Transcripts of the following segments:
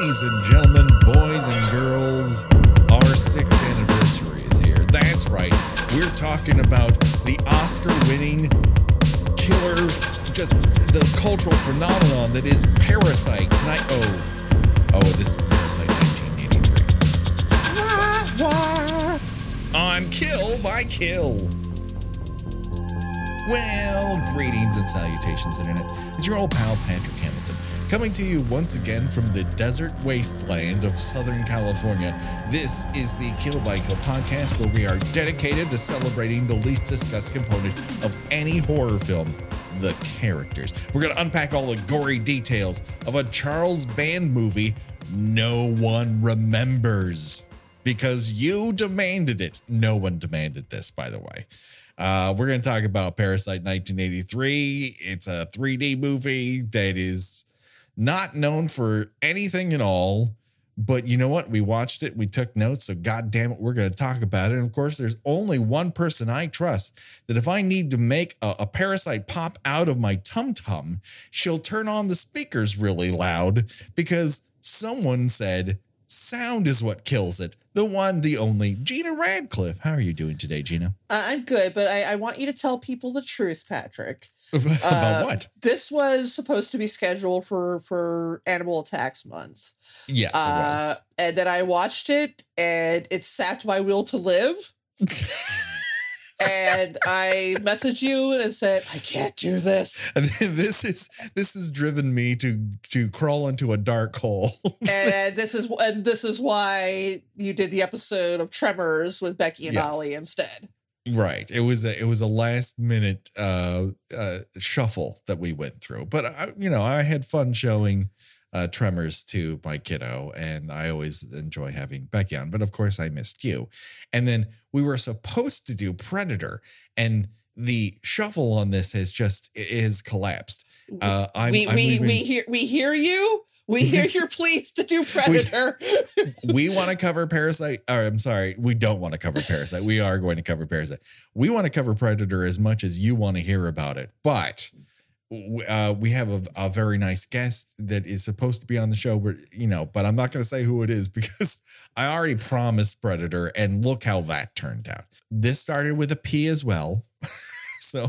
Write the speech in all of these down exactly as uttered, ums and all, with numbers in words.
Ladies and gentlemen, boys and girls, our sixth anniversary is here. That's right. We're talking about the Oscar-winning killer, just the cultural phenomenon that is Parasite. Tonight, oh, oh, this is Parasite nineteen eighty-three. Wah, wah. On Kill by Kill. Well, greetings and salutations, Internet. It's your old pal, Patrick Hamilton, coming to you once again from the desert wasteland of Southern California. This is the Kill by Kill podcast, where we are dedicated to celebrating the least discussed component of any horror film, the characters. We're going to unpack all the gory details of a Charles Band movie no one remembers because you demanded it. No one demanded this, by the way. Uh, we're going to talk about Parasite nineteen eighty-three. It's a three D movie that is not known for anything at all, but you know what? We watched it. We took notes. So God damn it, we're going to talk about it. And of course, there's only one person I trust that if I need to make a, a parasite pop out of my tum-tum, she'll turn on the speakers really loud because someone said sound is what kills it. The one, the only, Gina Radcliffe. How are you doing today, Gina? Uh, I'm good, but I, I want you to tell people the truth, Patrick. About uh, what? This was supposed to be scheduled for, for Animal Attacks Month. Yes, uh, it was. And then I watched it, and it sapped my will to live. And I messaged you and said, I can't do this. And this is this has driven me to to crawl into a dark hole. and this is and this is why you did the episode of Tremors with Becky and yes. Ollie instead. Right. It was a it was a last minute uh, uh, shuffle that we went through. But, I, you know, I had fun showing uh, Tremors to my kiddo, and I always enjoy having Becky on, but of course I missed you. And then we were supposed to do Predator, and the shuffle on this has just is collapsed. Uh, I'm, we, I'm we, we hear, we hear you. We hear your pleas to do Predator. we we want to cover Parasite. Or I'm sorry. We don't want to cover Parasite. We are going to cover Parasite. We want to cover Predator as much as you want to hear about it, but Uh, we have a, a very nice guest that is supposed to be on the show, but you know, but I'm not going to say who it is because I already promised Predator, and look how that turned out. This started with a P as well. So,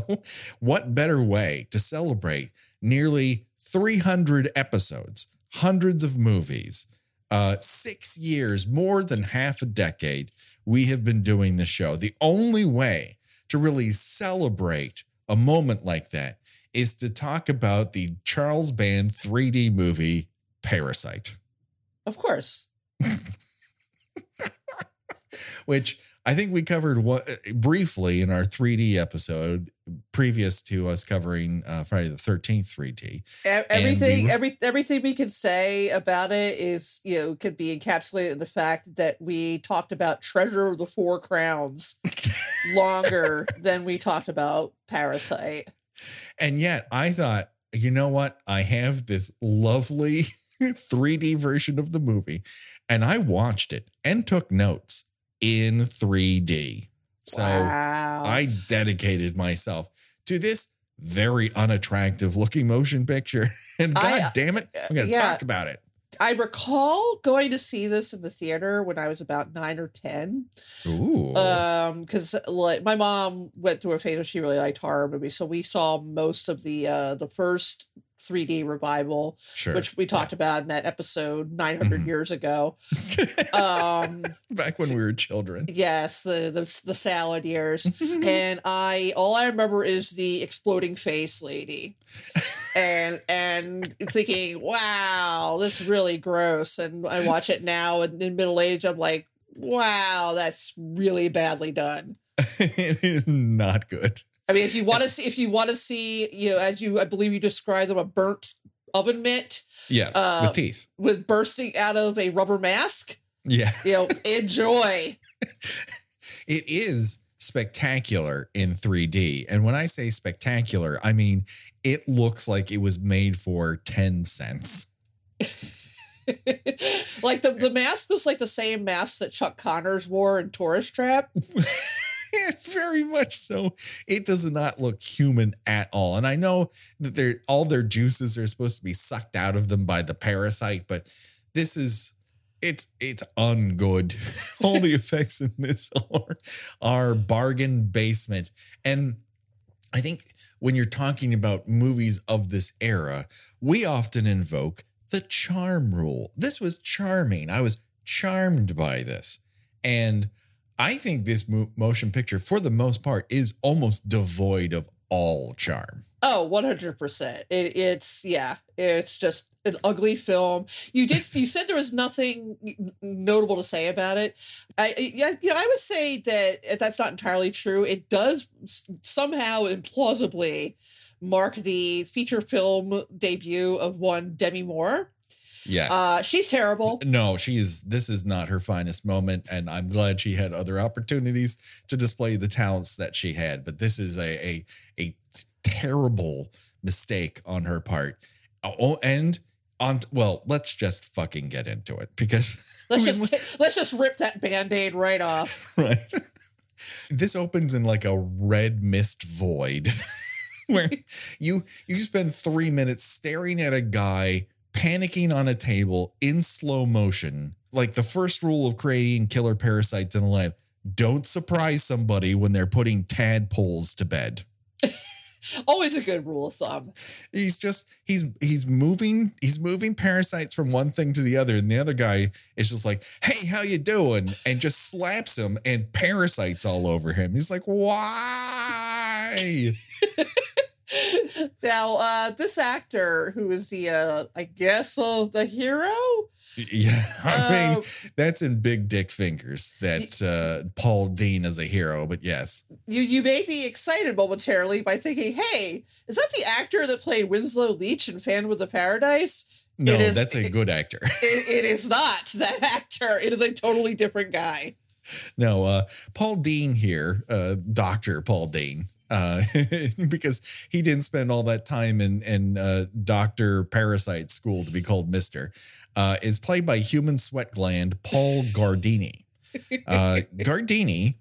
what better way to celebrate nearly three hundred episodes, hundreds of movies, uh, six years, more than half a decade? We have been doing this show. The only way to really celebrate a moment like that is to talk about the Charles Band three D movie, Parasite. Of course. Which I think we covered one, briefly in our three D episode previous to us covering uh, Friday the thirteenth three D. Everything, we were- every, everything we can say about it is, you know, could be encapsulated in the fact that we talked about Treasure of the Four Crowns longer than we talked about Parasite. And yet I thought, you know what? I have this lovely three D version of the movie, and I watched it and took notes in three D. So wow. I dedicated myself to this very unattractive looking motion picture. And God I, damn it, I'm going to yeah, talk about it. I recall going to see this in the theater when I was about nine or ten. Ooh. Um, because like my mom went through a phase where she really liked horror movies, so we saw most of the uh, the first three D revival, sure. which we talked yeah. about in that episode nine hundred mm-hmm. years ago. Um, back when we were children. Yes, the the, the salad years, and I all I remember is the exploding face lady, and and thinking, wow, that's really gross. And I watch it now, and in middle age, I'm like, wow, that's really badly done. It is not good. I mean, if you want to see, if you want to see, you know, as you, I believe you described them, a burnt oven mitt. Yes, uh, with teeth. With bursting out of a rubber mask. Yeah. You know, enjoy. It is spectacular in three D. And when I say spectacular, I mean, it looks like it was made for ten cents. Like the, the mask was like the same mask that Chuck Connors wore in Tourist Trap. Yeah, very much so. It does not look human at all. And I know that they're all their juices are supposed to be sucked out of them by the parasite, but this is it's it's ungood. All the effects in this are are bargain basement. And I think when you're talking about movies of this era, we often invoke the charm rule. This was charming. I was charmed by this. And I think this mo- motion picture, for the most part, is almost devoid of all charm. Oh, one hundred percent. It, it's, yeah, it's just an ugly film. You did, you said there was nothing notable to say about it. I, yeah, you know, I would say that that's not entirely true. It does somehow implausibly mark the feature film debut of one Demi Moore. Yes. Uh, she's terrible. No, she is. This is not her finest moment. And I'm glad she had other opportunities to display the talents that she had. But this is a, a, a terrible mistake on her part. Oh, and on, well, let's just fucking get into it because let's I mean, just, let's just rip that Band-Aid right off. Right. This opens in like a red mist void where you, you spend three minutes staring at a guy panicking on a table in slow motion. Like the first rule of creating killer parasites in a lab, don't surprise somebody when they're putting tadpoles to bed. Always a good rule of thumb. He's just, he's, he's moving, he's moving parasites from one thing to the other. And the other guy is just like, hey, how you doing? And just slaps him and parasites all over him. He's like, why? Now, uh, this actor who is the, uh, I guess, uh, the hero? Yeah, I um, mean, that's in Big Dick Fingers that uh, Paul Dean is a hero, but yes. You you may be excited momentarily by thinking, hey, is that the actor that played Winslow Leach in Phantom of the Paradise? No, is, that's a it, good actor. It, it is not that actor. It is a totally different guy. No, uh, Paul Dean here, uh, Doctor Paul Dean. Uh, because he didn't spend all that time in, in uh, Doctor Parasite school to be called Mister, uh, is played by human sweat gland Paul Gardini. Uh, Gardini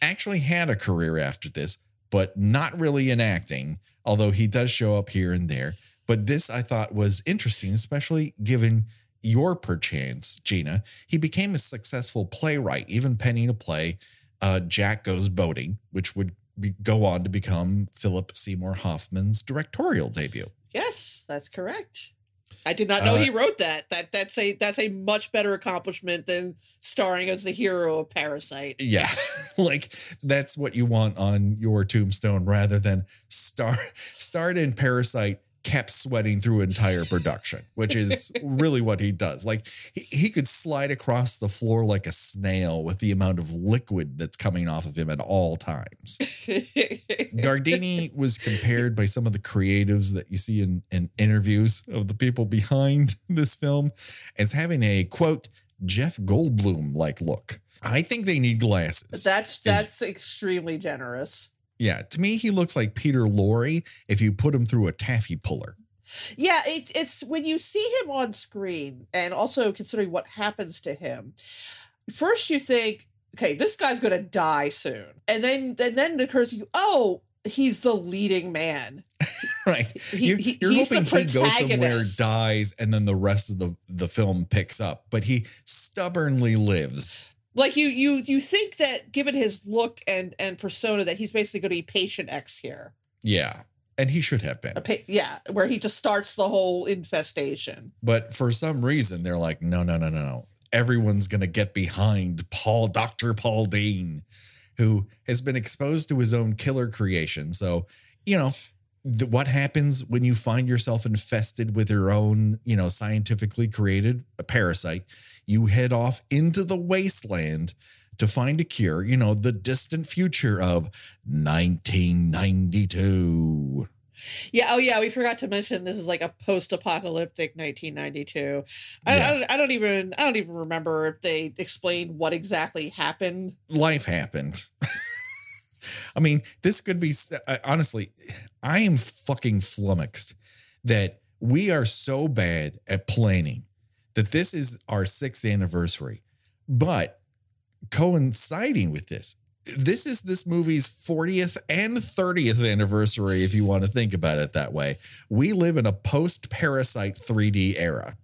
actually had a career after this, but not really in acting, although he does show up here and there. But this I thought was interesting, especially given your perchance, Gina. He became a successful playwright, even penning a play, uh, Jack Goes Boating, which would Be, go on to become Philip Seymour Hoffman's directorial debut. Yes, that's correct. I did not know uh, he wrote that. That that's a that's a much better accomplishment than starring as the hero of Parasite. Yeah, like that's what you want on your tombstone rather than star starred in Parasite, kept sweating through entire production, which is really what he does. Like he, he could slide across the floor like a snail with the amount of liquid that's coming off of him at all times. Gardini was compared by some of the creatives that you see in, in interviews of the people behind this film as having a, quote, Jeff Goldblum-like look. I think they need glasses. That's that's extremely generous. Yeah, to me, he looks like Peter Lorre if you put him through a taffy puller. Yeah, it, it's when you see him on screen and also considering what happens to him. First, you think, OK, this guy's going to die soon. And then and then it occurs to you, oh, he's the leading man. Right. He, you're he, you're hoping he goes somewhere, dies, and then the rest of the, the film picks up. But he stubbornly lives. Like you, you, you think that given his look and, and persona that he's basically going to be patient X here. Yeah, and he should have been. A pa- yeah, where he just starts the whole infestation. But for some reason, they're like, no, no, no, no, no. Everyone's going to get behind Paul, Doctor Paul Dean, who has been exposed to his own killer creation. So, you know, th- what happens when you find yourself infested with your own, you know, scientifically created a parasite? You head off into the wasteland to find a cure, you know, the distant future of nineteen ninety-two. Yeah. Oh, yeah. We forgot to mention this is like a post-apocalyptic nineteen ninety-two. I, yeah. I, don't, I don't even I don't even remember if they explained what exactly happened. Life happened. I mean, this could be honestly, I am fucking flummoxed that we are so bad at planning that this is our sixth anniversary, but coinciding with this, this is this movie's fortieth and thirtieth anniversary, if you want to think about it that way. We live in a post-Parasite three D era.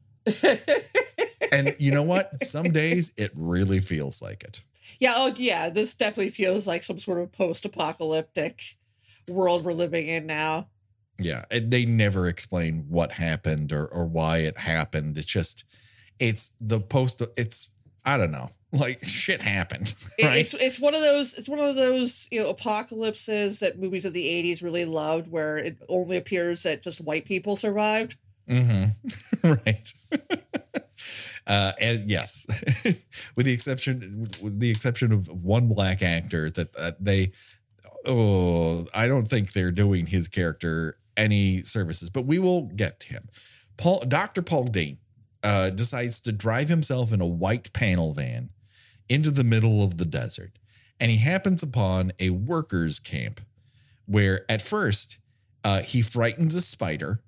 And you know what? Some days it really feels like it. Yeah. Oh, yeah. This definitely feels like some sort of post-apocalyptic world we're living in now. Yeah. They never explain what happened or, or why it happened. It's just, it's the post, it's, I don't know, like shit happened. Right? It's it's one of those, it's one of those, you know, apocalypses that movies of the eighties really loved where it only appears that just white people survived. Mm-hmm. Right. Uh, and yes, with the exception, with the exception of one black actor that, that they, oh, I don't think they're doing his character any services, but we will get to him. Paul, Doctor Paul Dean uh, decides to drive himself in a white panel van into the middle of the desert. And he happens upon a workers' camp where at first uh, he frightens a spider,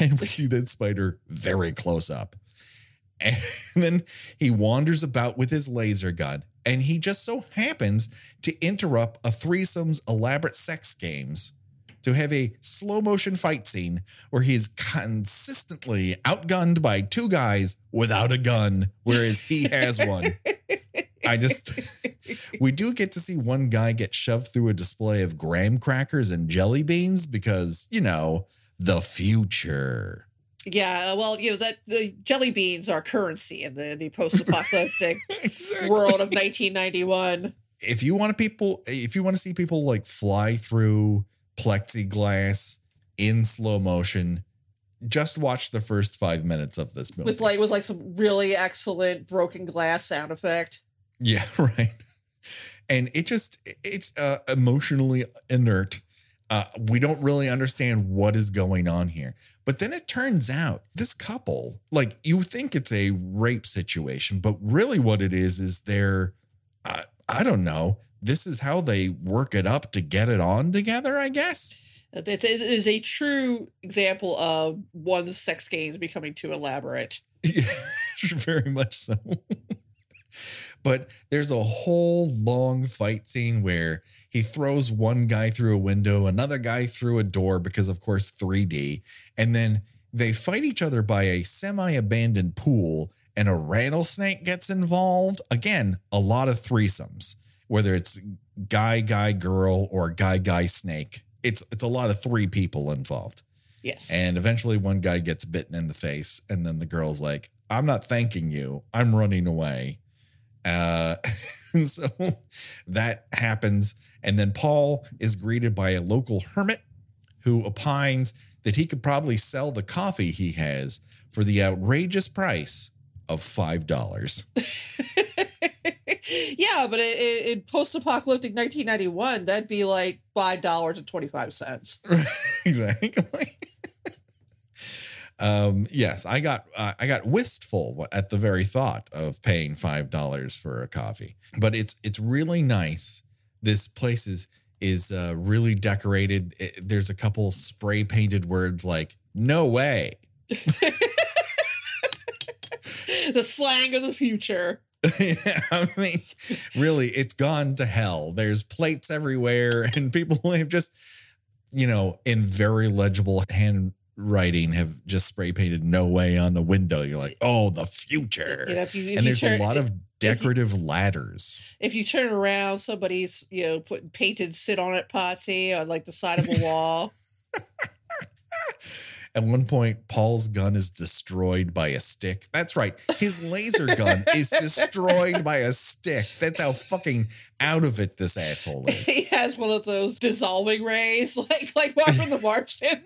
and we see that spider very close up. And then he wanders about with his laser gun, and he just so happens to interrupt a threesome's elaborate sex games to have a slow motion fight scene where he's consistently outgunned by two guys without a gun, whereas he has one. I just, we do get to see one guy get shoved through a display of graham crackers and jelly beans because, you know, the future. Yeah, well, you know, that the jelly beans are currency in the, the post-apocalyptic exactly. world of nineteen ninety-one. If you want to people, if you want to see people like fly through plexiglass in slow motion, just watch the first five minutes of this movie with like with like some really excellent broken glass sound effect. Yeah, right. And it just it's uh, emotionally inert. Uh, we don't really understand what is going on here. But then it turns out this couple, like you think it's a rape situation, but really what it is, is they're, uh, I don't know. This is how they work it up to get it on together, I guess. It is a true example of one's sex games becoming too elaborate. Yeah, very much so. But there's a whole long fight scene where he throws one guy through a window, another guy through a door because, of course, three D. And then they fight each other by a semi-abandoned pool and a rattlesnake gets involved. Again, a lot of threesomes, whether it's guy, guy, girl or guy, guy, snake. It's it's a lot of three people involved. Yes. And eventually one guy gets bitten in the face and then the girl's like, I'm not thanking you. I'm running away. Uh, so that happens. And then Paul is greeted by a local hermit who opines that he could probably sell the coffee he has for the outrageous price of five dollars. Yeah, but in post-apocalyptic nineteen ninety-one, that'd be like five dollars and twenty-five cents. Exactly. Um, yes, I got uh, I got wistful at the very thought of paying five dollars for a coffee. But it's it's really nice. This place is is uh, really decorated. It, there's a couple spray painted words like "no way," the slang of the future. Yeah, I mean, really, it's gone to hell. There's plates everywhere, and people have just, you know, in very legible hand. Writing have just spray painted "no way" on the window. You're like, oh, the future. You know, if you, if and there's turn, a lot of decorative if you, ladders. If you turn around, somebody's, you know, put painted "sit on it, Patsy" on like the side of a wall. At one point, Paul's gun is destroyed by a stick. That's right. His laser gun is destroyed by a stick. That's how fucking out of it this asshole is. He has one of those dissolving rays, like like from the Martian.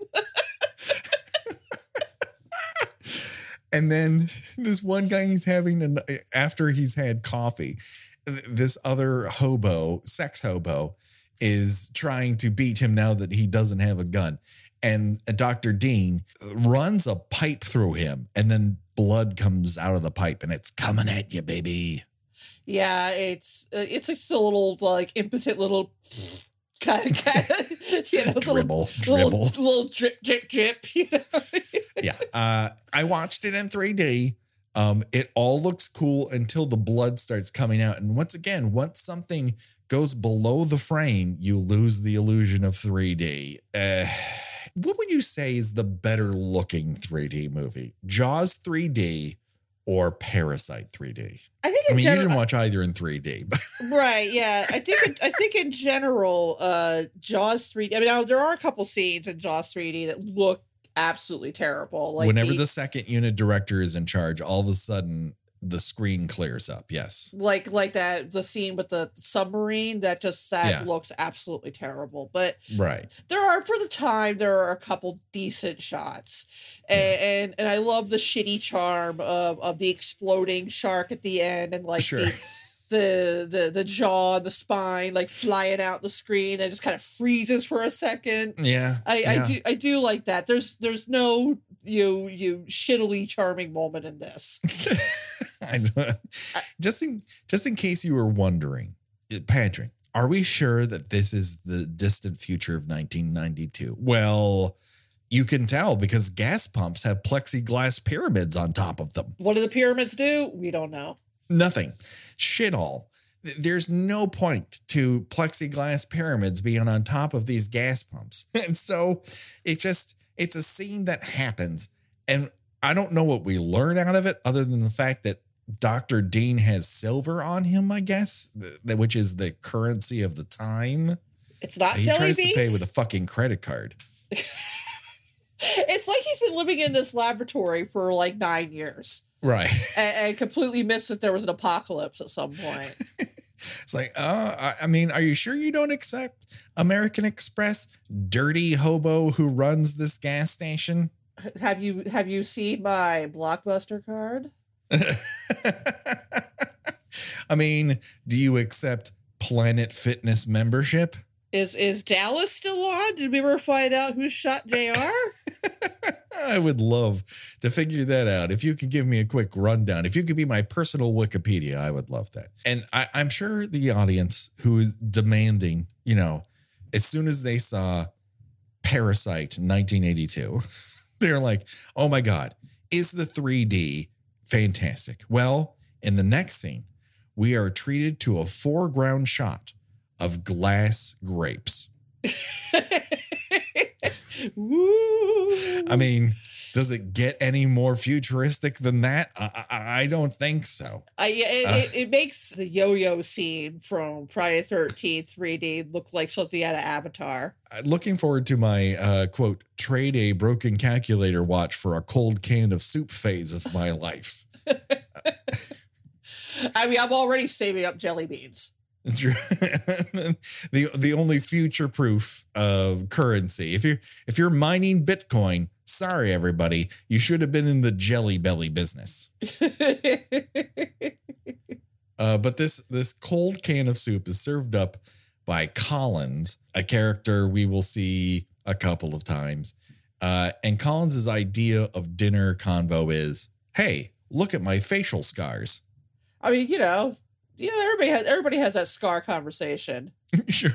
And then this one guy he's having, an, after he's had coffee, this other hobo, sex hobo, is trying to beat him now that he doesn't have a gun. And Doctor Dean runs a pipe through him and then blood comes out of the pipe and it's coming at you, baby. Yeah, it's it's just a little like impotent little kind of, kind of you know, dribble, little, dribble, little, little drip, drip, drip. You know? Yeah, uh, I watched it in three D. Um, it all looks cool until the blood starts coming out. And once again, once something goes below the frame, you lose the illusion of three D. Uh, what would you say is the better looking three D movie? Jaws three D or Parasite three D. I think. I mean, gen- you didn't watch either in three D, but. Right? Yeah, I think. It, I think in general, uh, Jaws three D. I mean, now, there are a couple scenes in Jaws three D that look absolutely terrible. Like whenever the, the second unit director is in charge, all of a sudden the screen clears up. Yes, like like that the scene with the submarine that just that yeah. looks absolutely terrible. But right, there are for the time there are a couple decent shots, and yeah. and, and I love the shitty charm of, of the exploding shark at the end and like sure. the, the the the jaw, the spine like flying out the screen and just kind of freezes for a second. Yeah, I, yeah. I do I do like that. There's there's no. You you shittily charming moment in this. I know. Just in just in case you were wondering, Patrick, are we sure that this is the distant future of nineteen ninety-two? Well, you can tell because gas pumps have plexiglass pyramids on top of them. What do the pyramids do? We don't know. Nothing. Shit all. There's no point to plexiglass pyramids being on top of these gas pumps, and so it just. It's a scene that happens, and I don't know what we learn out of it other than the fact that Doctor Dean has silver on him, I guess, which is the currency of the time. It's not jelly beans. He tries to pay with a fucking credit card. It's like he's been living in this laboratory for like nine years. Right. And, and completely missed that there was an apocalypse at some point. It's like, uh, I, I mean, are you sure you don't expect American Express, dirty hobo who runs this gas station? Have you have you seen my Blockbuster card? I mean, do you accept Planet Fitness membership? Is is Dallas still on? Did we ever find out who shot J R? I would love to figure that out. If you could give me a quick rundown, if you could be my personal Wikipedia, I would love that. And I, I'm sure the audience who is demanding, you know, as soon as they saw Parasite nineteen eighty-two, they're like, oh my God, is the three D fantastic? Well, in the next scene, we are treated to a foreground shot of glass grapes. I mean, does it get any more futuristic than that? I, I, I don't think so. I, it, uh, it, it makes the yo-yo scene from Friday the thirteenth three D look like something out of Avatar. Looking forward to my, uh, quote, trade a broken calculator watch for a cold can of soup phase of my life. I mean, I'm already saving up jelly beans. the the only future proof of currency. If you're if you're mining Bitcoin, sorry everybody, you should have been in the jelly belly business. uh, but this this cold can of soup is served up by Collins, a character we will see a couple of times. Uh, and Collins's idea of dinner convo is, "Hey, look at my facial scars." I mean, you know. Yeah, everybody has everybody has that scar conversation. Sure.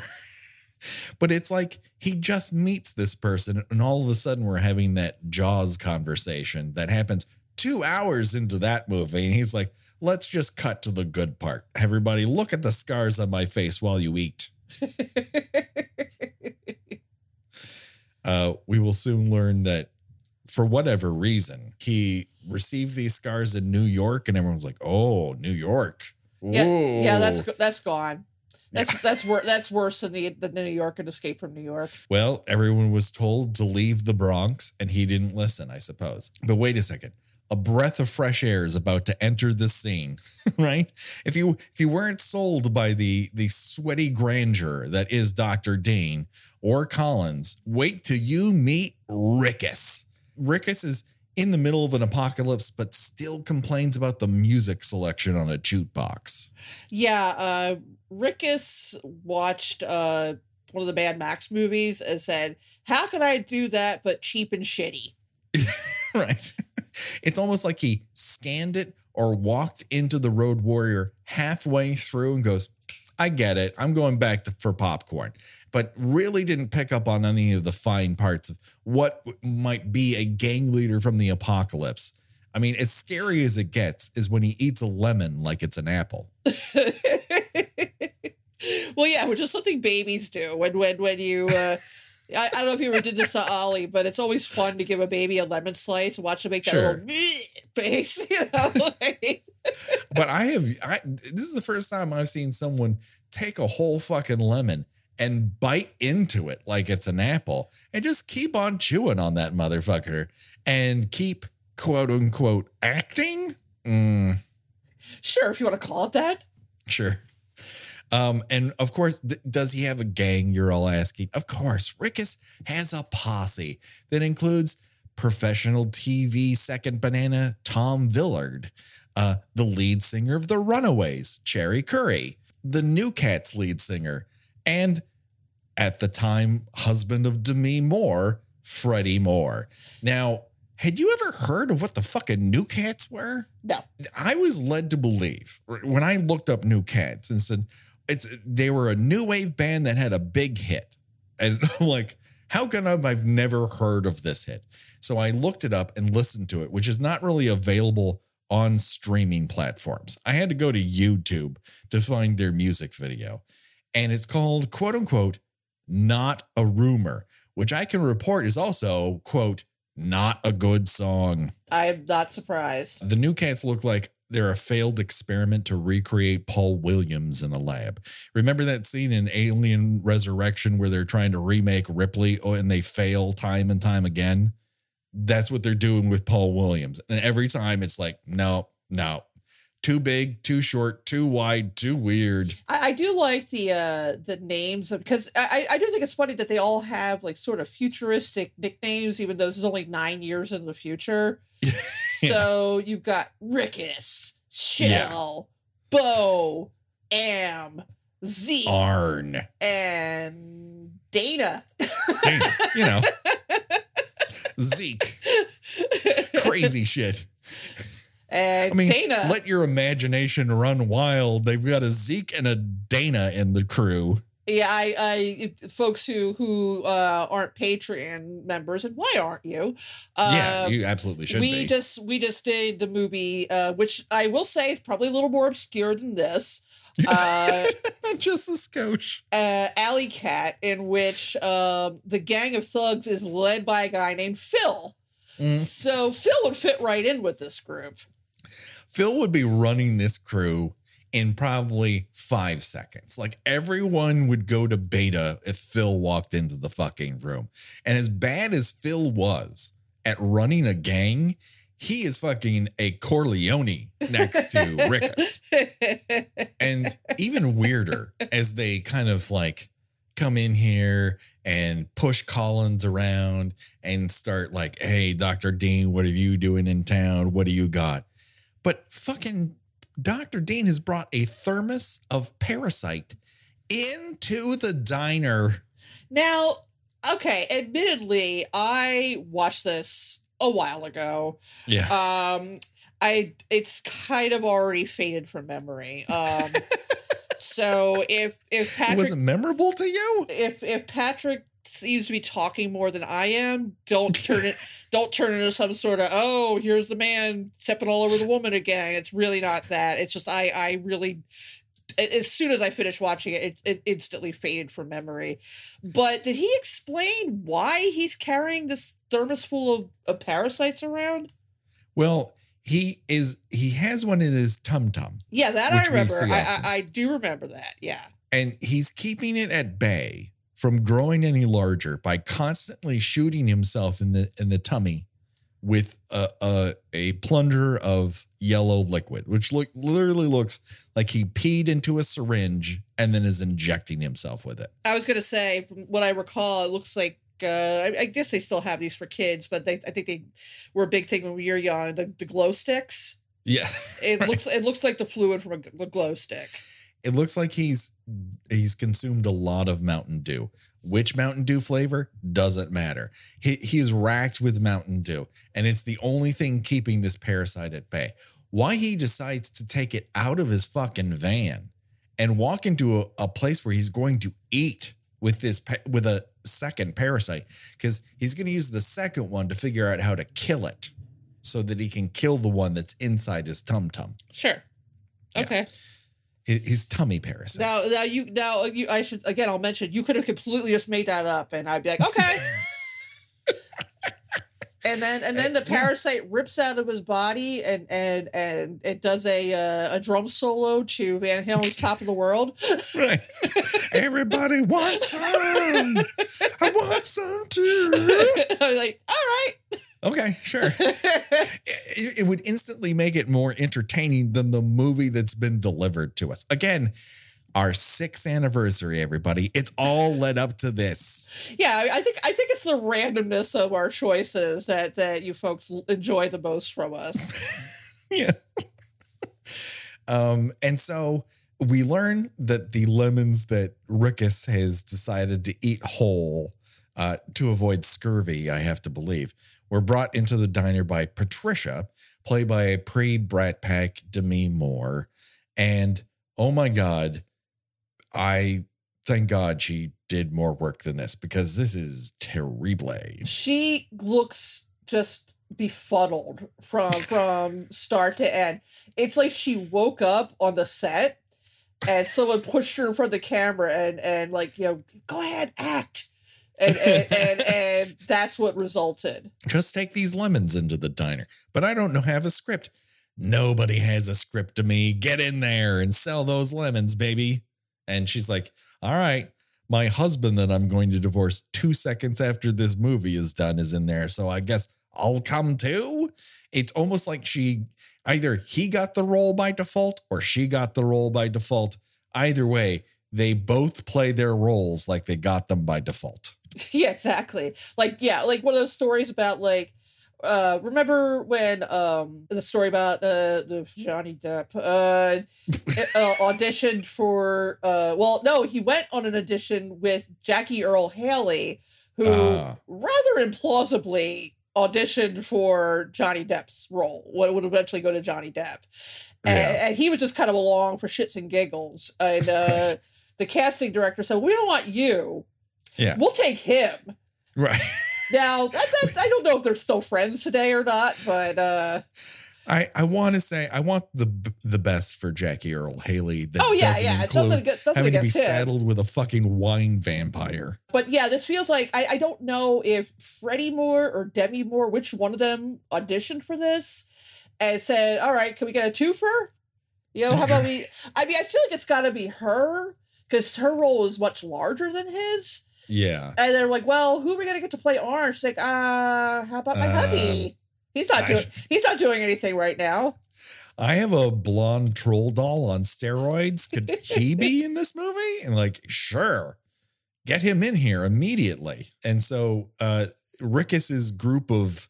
But it's like he just meets this person and all of a sudden we're having that Jaws conversation that happens two hours into that movie. And he's like, let's just cut to the good part. Everybody, look at the scars on my face while you eat. uh, we will soon learn that for whatever reason, he received these scars in New York and everyone's like, oh, New York. Yeah, Whoa. yeah, that's that's gone. That's that's wor- that's worse than the, the New York and Escape from New York. Well, everyone was told to leave the Bronx, and he didn't listen, I suppose. But wait a second, a breath of fresh air is about to enter the scene, right? If you if you weren't sold by the the sweaty grandeur that is Doctor Dean or Collins, wait till you meet Rickus. Rickus is in the middle of an apocalypse, but still complains about the music selection on a jukebox. Yeah, uh, Rickus watched uh, one of the Mad Max movies and said, how can I do that but cheap and shitty? Right. It's almost like he scanned it or walked into the Road Warrior halfway through and goes, I get it. I'm going back to, for popcorn, but really didn't pick up on any of the fine parts of what might be a gang leader from the apocalypse. I mean, as scary as it gets is when he eats a lemon like it's an apple. Well, yeah, which is something babies do when when when you uh, I, I don't know if you ever did this to Ollie, but it's always fun to give a baby a lemon slice and watch him make that sure. little face. You know, like. But I have, I, this is the first time I've seen someone take a whole fucking lemon and bite into it like it's an apple and just keep on chewing on that motherfucker and keep, quote unquote, acting. Mm. Sure, if you want to call it that. Sure. Um, and of course, th- does he have a gang? You're all asking. Of course, Rickus has a posse that includes professional T V second banana Tom Villard, uh, the lead singer of The Runaways, Cherie Currie, the New Cats lead singer, and at the time, husband of Demi Moore, Freddie Moore. Now, had you ever heard of what the fucking New Cats were? No. I was led to believe when I looked up New Cats and said, It's they were a new wave band that had a big hit. And I'm like, how can I I've never heard of this hit? So I looked it up and listened to it, which is not really available on streaming platforms. I had to go to YouTube to find their music video. And it's called, quote unquote, Not a Rumor, which I can report is also, quote, not a good song. I'm not surprised. The New Cats look like they're a failed experiment to recreate Paul Williams in a lab. Remember that scene in Alien Resurrection where they're trying to remake Ripley and they fail time and time again? That's what they're doing with Paul Williams. And every time it's like, no, no. Too big, too short, too wide, too weird. I, I do like the uh, the names because I, I do think it's funny that they all have like sort of futuristic nicknames, even though this is only nine years in the future. Yeah. So you've got Rickus, Shell, yeah. Bo, Am, Z, Arn, and Dana. Dana, you know, Zeke. Crazy shit. And I mean, Dana. Let your imagination run wild. They've got a Zeke and a Dana in the crew. Yeah, I, I folks who who uh, aren't Patreon members, and why aren't you? Uh, yeah, you absolutely should. We be. just we just did the movie, uh, which I will say is probably a little more obscure than this. Uh, just a skosh. Uh, Alley Cat, in which um, the gang of thugs is led by a guy named Phil. Mm. So Phil would fit right in with this group. Phil would be running this crew in probably five seconds. Like everyone would go to beta if Phil walked into the fucking room. And as bad as Phil was at running a gang, he is fucking a Corleone next to Rickus. And even weirder as they kind of like come in here and push Collins around and start like, hey, Doctor Dean, what are you doing in town? What do you got? But fucking Doctor Dean has brought a thermos of Parasite into the diner. Now, okay, admittedly, I watched this a while ago. Yeah. Um, I it's kind of already faded from memory. Um, so if if Patrick it wasn't memorable to you, if if Patrick seems to be talking more than I am, don't turn it don't turn into some sort of, oh, here's the man stepping all over the woman again. It's really not that. It's just I I really, as soon as I finished watching it, it, it instantly faded from memory. But did he explain why he's carrying this thermos full of, of parasites around? Well, he is he has one in his tum-tum. Yeah, that I remember. I, I, I do remember that. Yeah. And he's keeping it at bay from growing any larger by constantly shooting himself in the in the tummy with a a, a plunger of yellow liquid, which look, literally looks like he peed into a syringe and then is injecting himself with it. I was going to say, from what I recall, it looks like, uh, I, I guess they still have these for kids, but they I think they were a big thing when we were young, the, the glow sticks. Yeah. It right. looks it looks like the fluid from a, a glow stick. It looks like he's he's consumed a lot of Mountain Dew. Which Mountain Dew flavor doesn't matter. He he is racked with Mountain Dew, and it's the only thing keeping this parasite at bay. Why he decides to take it out of his fucking van and walk into a, a place where he's going to eat with this with a second parasite, because he's going to use the second one to figure out how to kill it, so that he can kill the one that's inside his tum tum. Sure. Okay. Yeah. his tummy parasite. Now, now you, now you, I should again. I'll mention you could have completely just made that up, and I'd be like, okay. And then, and then the parasite rips out of his body, and and and it does a uh, a drum solo to Van Halen's "Top of the World." Right. Everybody wants some. I want some too. I was like, all right. Okay, sure. it, it would instantly make it more entertaining than the movie that's been delivered to us. Again, our sixth anniversary, everybody. It's all led up to this. Yeah, I think I think it's the randomness of our choices that, that you folks enjoy the most from us. Yeah. um, and so we learn that the lemons that Rickus has decided to eat whole uh, to avoid scurvy, I have to believe, were brought into the diner by Patricia, played by a pre-Brat Pack Demi Moore. And, oh my God, I thank God she did more work than this, because this is terrible. She looks just befuddled from, from start to end. It's like she woke up on the set and someone pushed her in front of the camera and, and like, you know, go ahead, act. And, and, and, and that's what resulted. Just take these lemons into the diner. But I don't know, have a script. Nobody has a script to me. Get in there and sell those lemons, baby. And she's like, all right, my husband that I'm going to divorce two seconds after this movie is done is in there. So I guess I'll come too. It's almost like she, either he got the role by default or she got the role by default. Either way, they both play their roles like they got them by default. Yeah, exactly. Like, yeah, like one of those stories about like, uh, remember when um, the story about uh, Johnny Depp uh, auditioned for, uh, well, no, he went on an audition with Jackie Earle Haley, who uh, rather implausibly auditioned for Johnny Depp's role, what would eventually go to Johnny Depp. And, yeah. and he was just kind of along for shits and giggles. And uh, the casting director said, we don't want you. Yeah, we'll take him. Right now, that, that, I don't know if they're still friends today or not, but uh, I I want to say I want the the best for Jackie Earle Haley. That oh yeah, yeah, it's nothing against him. Having to be saddled with a fucking wine vampire. But yeah, this feels like I, I don't know if Freddie Moore or Demi Moore, which one of them auditioned for this and said, "All right, can we get a twofer? You know, how about we?" I mean, I feel like it's got to be her because her role is much larger than his. Yeah. And they're like, well, who are we gonna get to play Orange? She's like, uh, how about my uh, hubby? He's not doing I, he's not doing anything right now. I have a blonde troll doll on steroids. Could he be in this movie? And like, sure. Get him in here immediately. And so uh Rickus's group of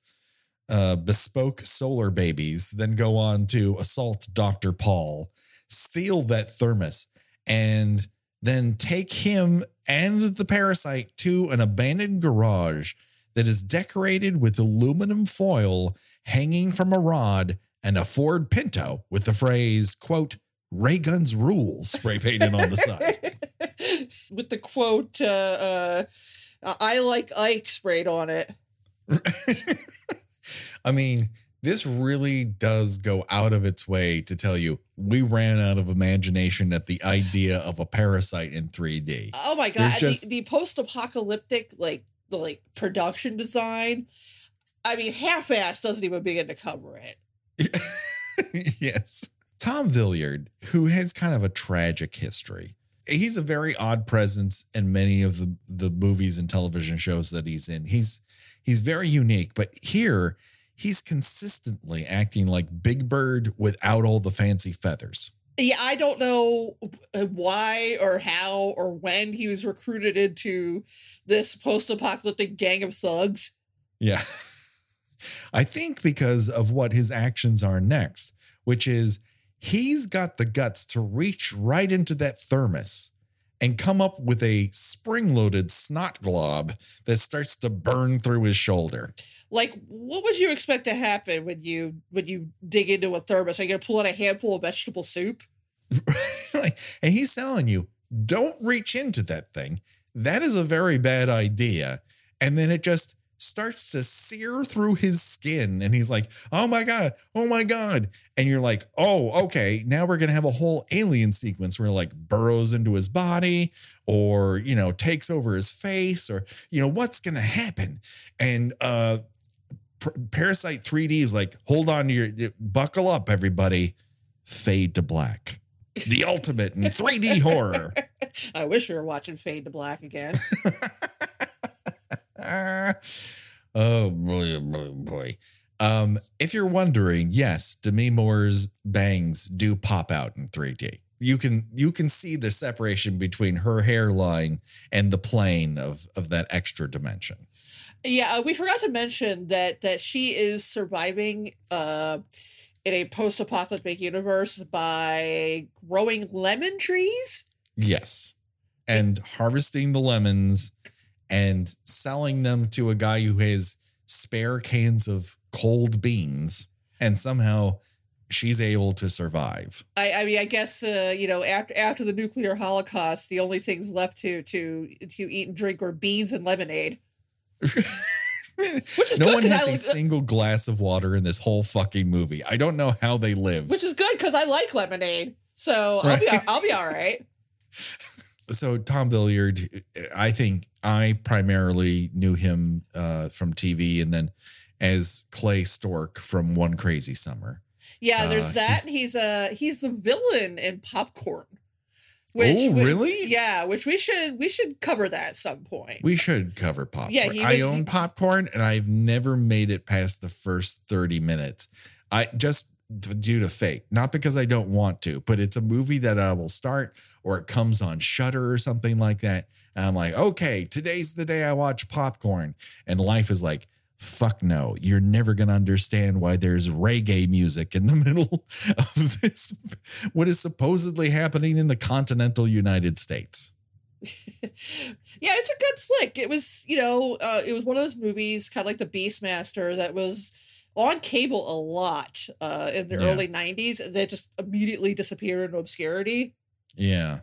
uh bespoke solar babies then go on to assault Doctor Paul, steal that thermos, and then take him and the parasite to an abandoned garage that is decorated with aluminum foil hanging from a rod and a Ford Pinto with the phrase, quote, "Ray Guns Rules" spray painted on the side. With the quote, uh, uh, "I like Ike" sprayed on it. I mean, this really does go out of its way to tell you we ran out of imagination at the idea of a parasite in three D. Oh my God. Just, the, the post-apocalyptic like the like production design. I mean, half-ass doesn't even begin to cover it. Yes. Tom Villard, who has kind of a tragic history. He's a very odd presence in many of the, the movies and television shows that he's in. He's he's very unique, but here he's consistently acting like Big Bird without all the fancy feathers. Yeah, I don't know why or how or when he was recruited into this post-apocalyptic gang of thugs. Yeah. I think because of what his actions are next, which is he's got the guts to reach right into that thermos and come up with a spring-loaded snot glob that starts to burn through his shoulder. Like, what would you expect to happen when you when you dig into a thermos? Are you going to pull out a handful of vegetable soup? And he's telling you, don't reach into that thing. That is a very bad idea. And then it just starts to sear through his skin. And he's like, oh my God, oh my God. And you're like, oh, okay, now we're going to have a whole alien sequence where like burrows into his body or, you know, takes over his face or, you know, what's going to happen. And, uh, Parasite three D is like, hold on to your, buckle up, everybody. Fade to black. The ultimate in three D horror. I wish we were watching Fade to Black again. Oh, boy, boy, boy. Um, if you're wondering, yes, Demi Moore's bangs do pop out in three D. You can you can see the separation between her hairline and the plane of, of that extra dimension. Yeah, we forgot to mention that that she is surviving uh, in a post-apocalyptic universe by growing lemon trees. Yes, and it, harvesting the lemons and selling them to a guy who has spare cans of cold beans, and somehow she's able to survive. I, I mean, I guess uh, you know, after after the nuclear holocaust, the only things left to to to eat and drink were beans and lemonade. Which is no good, one has I, a single glass of water in this whole fucking movie. I don't know how they live. Which is good because I like lemonade, so right. I'll be I'll be all right. So Tom Villard, I think I primarily knew him uh, from T V, and then as Clay Stork from One Crazy Summer. Yeah, there's uh, that. He's, he's uh he's the villain in Popcorn. Which, oh, which, really? Yeah, which we should we should cover that at some point. We should cover Popcorn. Yeah, was, I own Popcorn, and I've never made it past the first thirty minutes. I just due to fate, not because I don't want to, but it's a movie that I will start, or it comes on Shudder or something like that. And I'm like, okay, today's the day I watch Popcorn, and life is like, fuck no, you're never going to understand why there's reggae music in the middle of this, what is supposedly happening in the continental United States. Yeah, it's a good flick. It was, you know, uh, it was one of those movies, kind of like the Beastmaster, that was on cable a lot uh, in the yeah. early nineties, and then just immediately disappeared into obscurity. Yeah.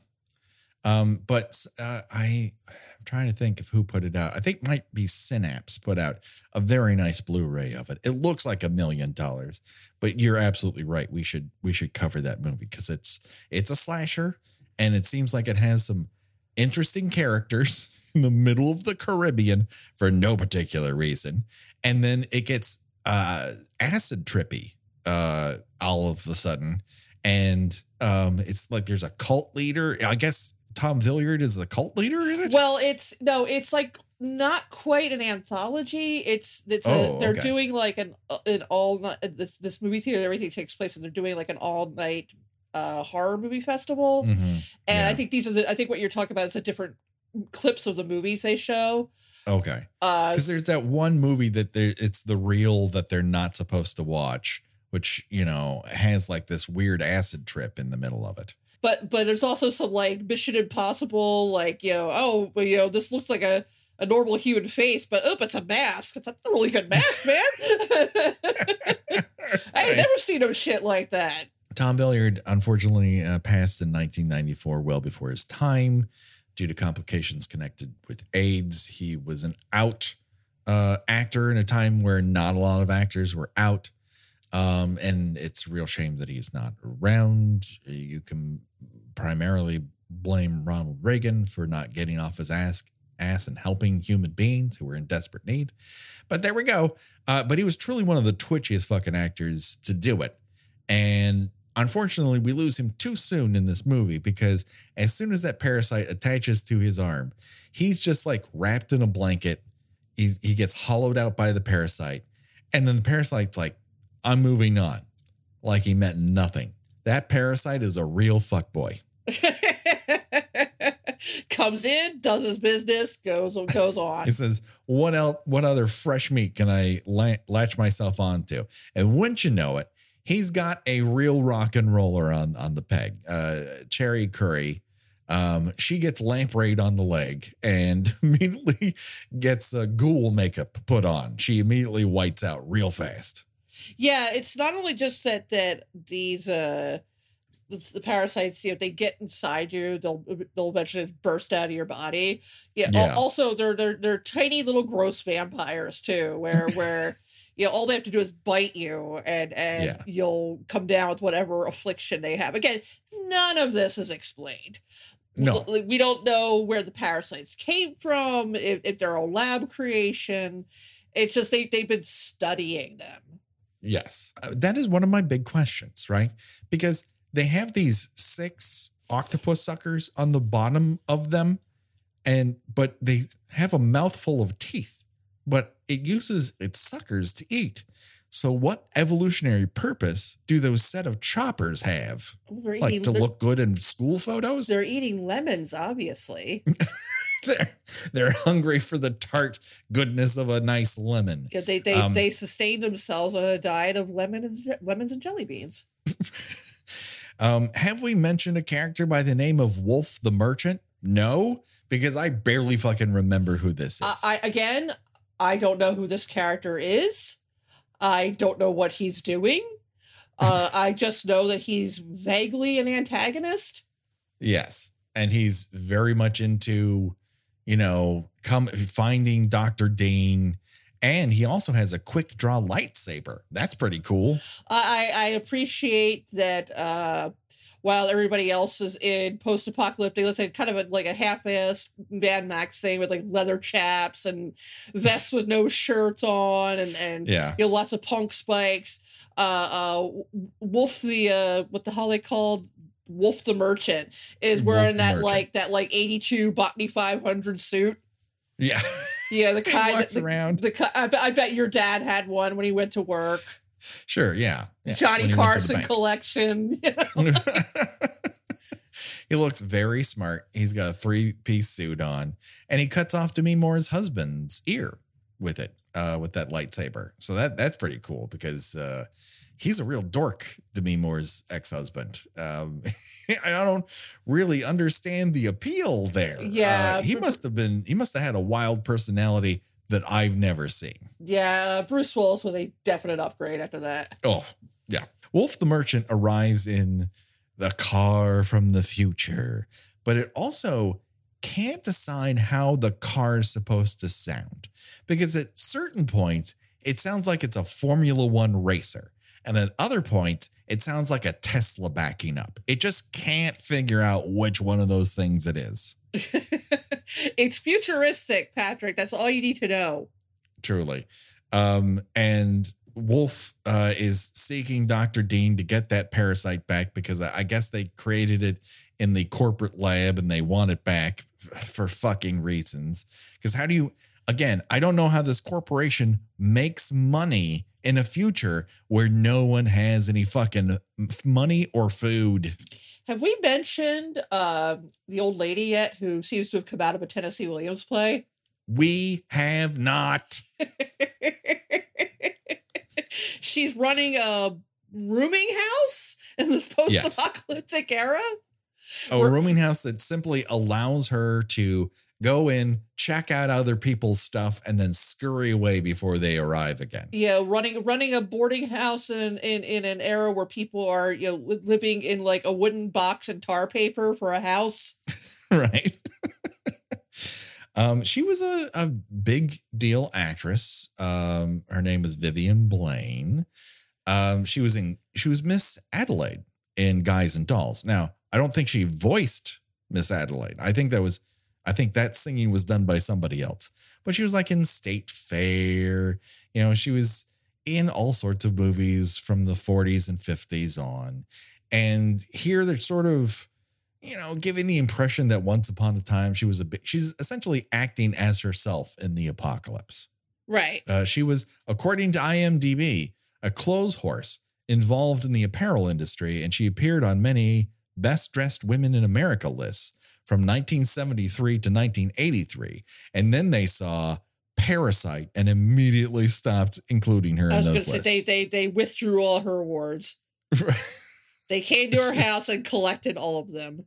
Um, but uh, I... I'm trying to think of who put it out. I think might be Synapse put out a very nice Blu-ray of it. It looks like a million dollars, but you're absolutely right. We should we should cover that movie because it's it's a slasher, and it seems like it has some interesting characters in the middle of the Caribbean for no particular reason, and then it gets uh, acid trippy uh, all of a sudden, and um, it's like there's a cult leader, I guess. Tom Villard is the cult leader in it? Well, it's no, it's like not quite an anthology. It's it's oh, a, they're okay. doing like an an all night this this movie theater. Everything takes place, and they're doing like an all night uh, horror movie festival. Mm-hmm. And yeah. I think these are the I think what you're talking about is the different clips of the movies they show. Okay, because uh, there's that one movie that it's the reel that they're not supposed to watch, which you know has like this weird acid trip in the middle of it. But but there's also some like Mission Impossible, like, you know, oh, well, you know, this looks like a, a normal human face, but oh, it's a mask. It's a really good mask, man. I ain't never seen no shit like that. Tom Villard, unfortunately, uh, passed in nineteen ninety-four, well before his time, due to complications connected with AIDS. He was an out uh, actor in a time where not a lot of actors were out. Um, and it's a real shame that he's not around. You can primarily blame Ronald Reagan for not getting off his ass, ass and helping human beings who were in desperate need. But there we go. Uh, but he was truly one of the twitchiest fucking actors to do it. And unfortunately, we lose him too soon in this movie because as soon as that parasite attaches to his arm, he's just like wrapped in a blanket. He, he gets hollowed out by the parasite. And then the parasite's like, I'm moving on, like he meant nothing. That parasite is a real fuckboy. Comes in, does his business, goes on, goes on. He says, what else, what other fresh meat can I la- latch myself onto? And wouldn't you know it, he's got a real rock and roller on, on the peg. Uh, Cherie Currie. Um, she gets lampreyed on the leg and immediately gets a ghoul makeup put on. She immediately whites out real fast. Yeah, it's not only just that that these uh, the parasites, you know, they get inside you. They'll they'll eventually burst out of your body. Yeah. yeah. Also, they're they're they're tiny little gross vampires too, where where you know all they have to do is bite you, and and yeah. you'll come down with whatever affliction they have. Again, none of this is explained. No, we don't know where the parasites came from. If, if they're a lab creation, it's just they they've been studying them. Yes, that is one of my big questions, right? Because they have these six octopus suckers on the bottom of them, and but they have a mouthful of teeth, but it uses its suckers to eat. So what evolutionary purpose do those set of choppers have? Eating, like to look good in school photos? They're eating lemons, obviously. they're, they're hungry for the tart goodness of a nice lemon. Yeah, they they, um, they sustain themselves on a diet of lemon and, lemons and jelly beans. um, have we mentioned a character by the name of Wolf the Merchant? No, because I barely fucking remember who this is. I, I again, I don't know who this character is. I don't know what he's doing. Uh, I just know that he's vaguely an antagonist. Yes. And he's very much into, you know, come finding Doctor Dane. And he also has a quick draw lightsaber. That's pretty cool. I, I appreciate that. Uh, while everybody else is in post-apocalyptic, let's say kind of a, like a half-assed Mad Max thing with like leather chaps and vests with no shirts on and, and yeah. you know, lots of punk spikes. Uh, uh, Wolf the, uh, what the hell they called? Wolf the Merchant is wearing Wolf that Merchant. like that like eighty-two Botany five hundred suit. Yeah. Yeah, the kind that the, around. The, I bet your dad had one when he went to work. Sure, yeah. yeah. Johnny Carson collection. You know? He looks very smart. He's got a three-piece suit on, and he cuts off Demi Moore's husband's ear with it, uh, with that lightsaber. So that that's pretty cool because uh, he's a real dork, Demi Moore's ex-husband. Um, I don't really understand the appeal there. Yeah, uh, he must have been. He must have had a wild personality that I've never seen. Yeah, Bruce Willis was a definite upgrade after that. Oh, yeah. Wolf the Merchant arrives in the car from the future, but it also can't decide how the car is supposed to sound because at certain points, it sounds like it's a Formula One racer. And at other points, it sounds like a Tesla backing up. It just can't figure out which one of those things it is. It's futuristic, Patrick. That's all you need to know. Truly. Um, and Wolf uh, is seeking Doctor Dean to get that parasite back because I guess they created it in the corporate lab and they want it back for fucking reasons. Because how do you, again, I don't know how this corporation makes money in a future where no one has any fucking money or food. Have we mentioned uh, the old lady yet who seems to have come out of a Tennessee Williams play? We have not. She's running a rooming house in this post-apocalyptic yes. era. A We're- rooming house that simply allows her to go in, check out other people's stuff, and then scurry away before they arrive again. Yeah, running running a boarding house in in, in an era where people are, you know, living in like a wooden box and tar paper for a house. Right. um, she was a, a big deal actress. Um, her name was Vivian Blaine. Um, she was in she was Miss Adelaide in Guys and Dolls. Now, I don't think she voiced Miss Adelaide. I think that was. I think that singing was done by somebody else, but she was like in State Fair. You know, she was in all sorts of movies from the forties and fifties on. And here they're sort of, you know, giving the impression that once upon a time she was a big, she's essentially acting as herself in the apocalypse. Right. Uh, she was, according to I M D B, a clothes horse involved in the apparel industry. And she appeared on many best dressed women in America lists from nineteen seventy-three to nineteen eighty-three. And then they saw Parasite and immediately stopped including her I was in those say, lists. They, they, they withdrew all her awards. They came to her house and collected all of them.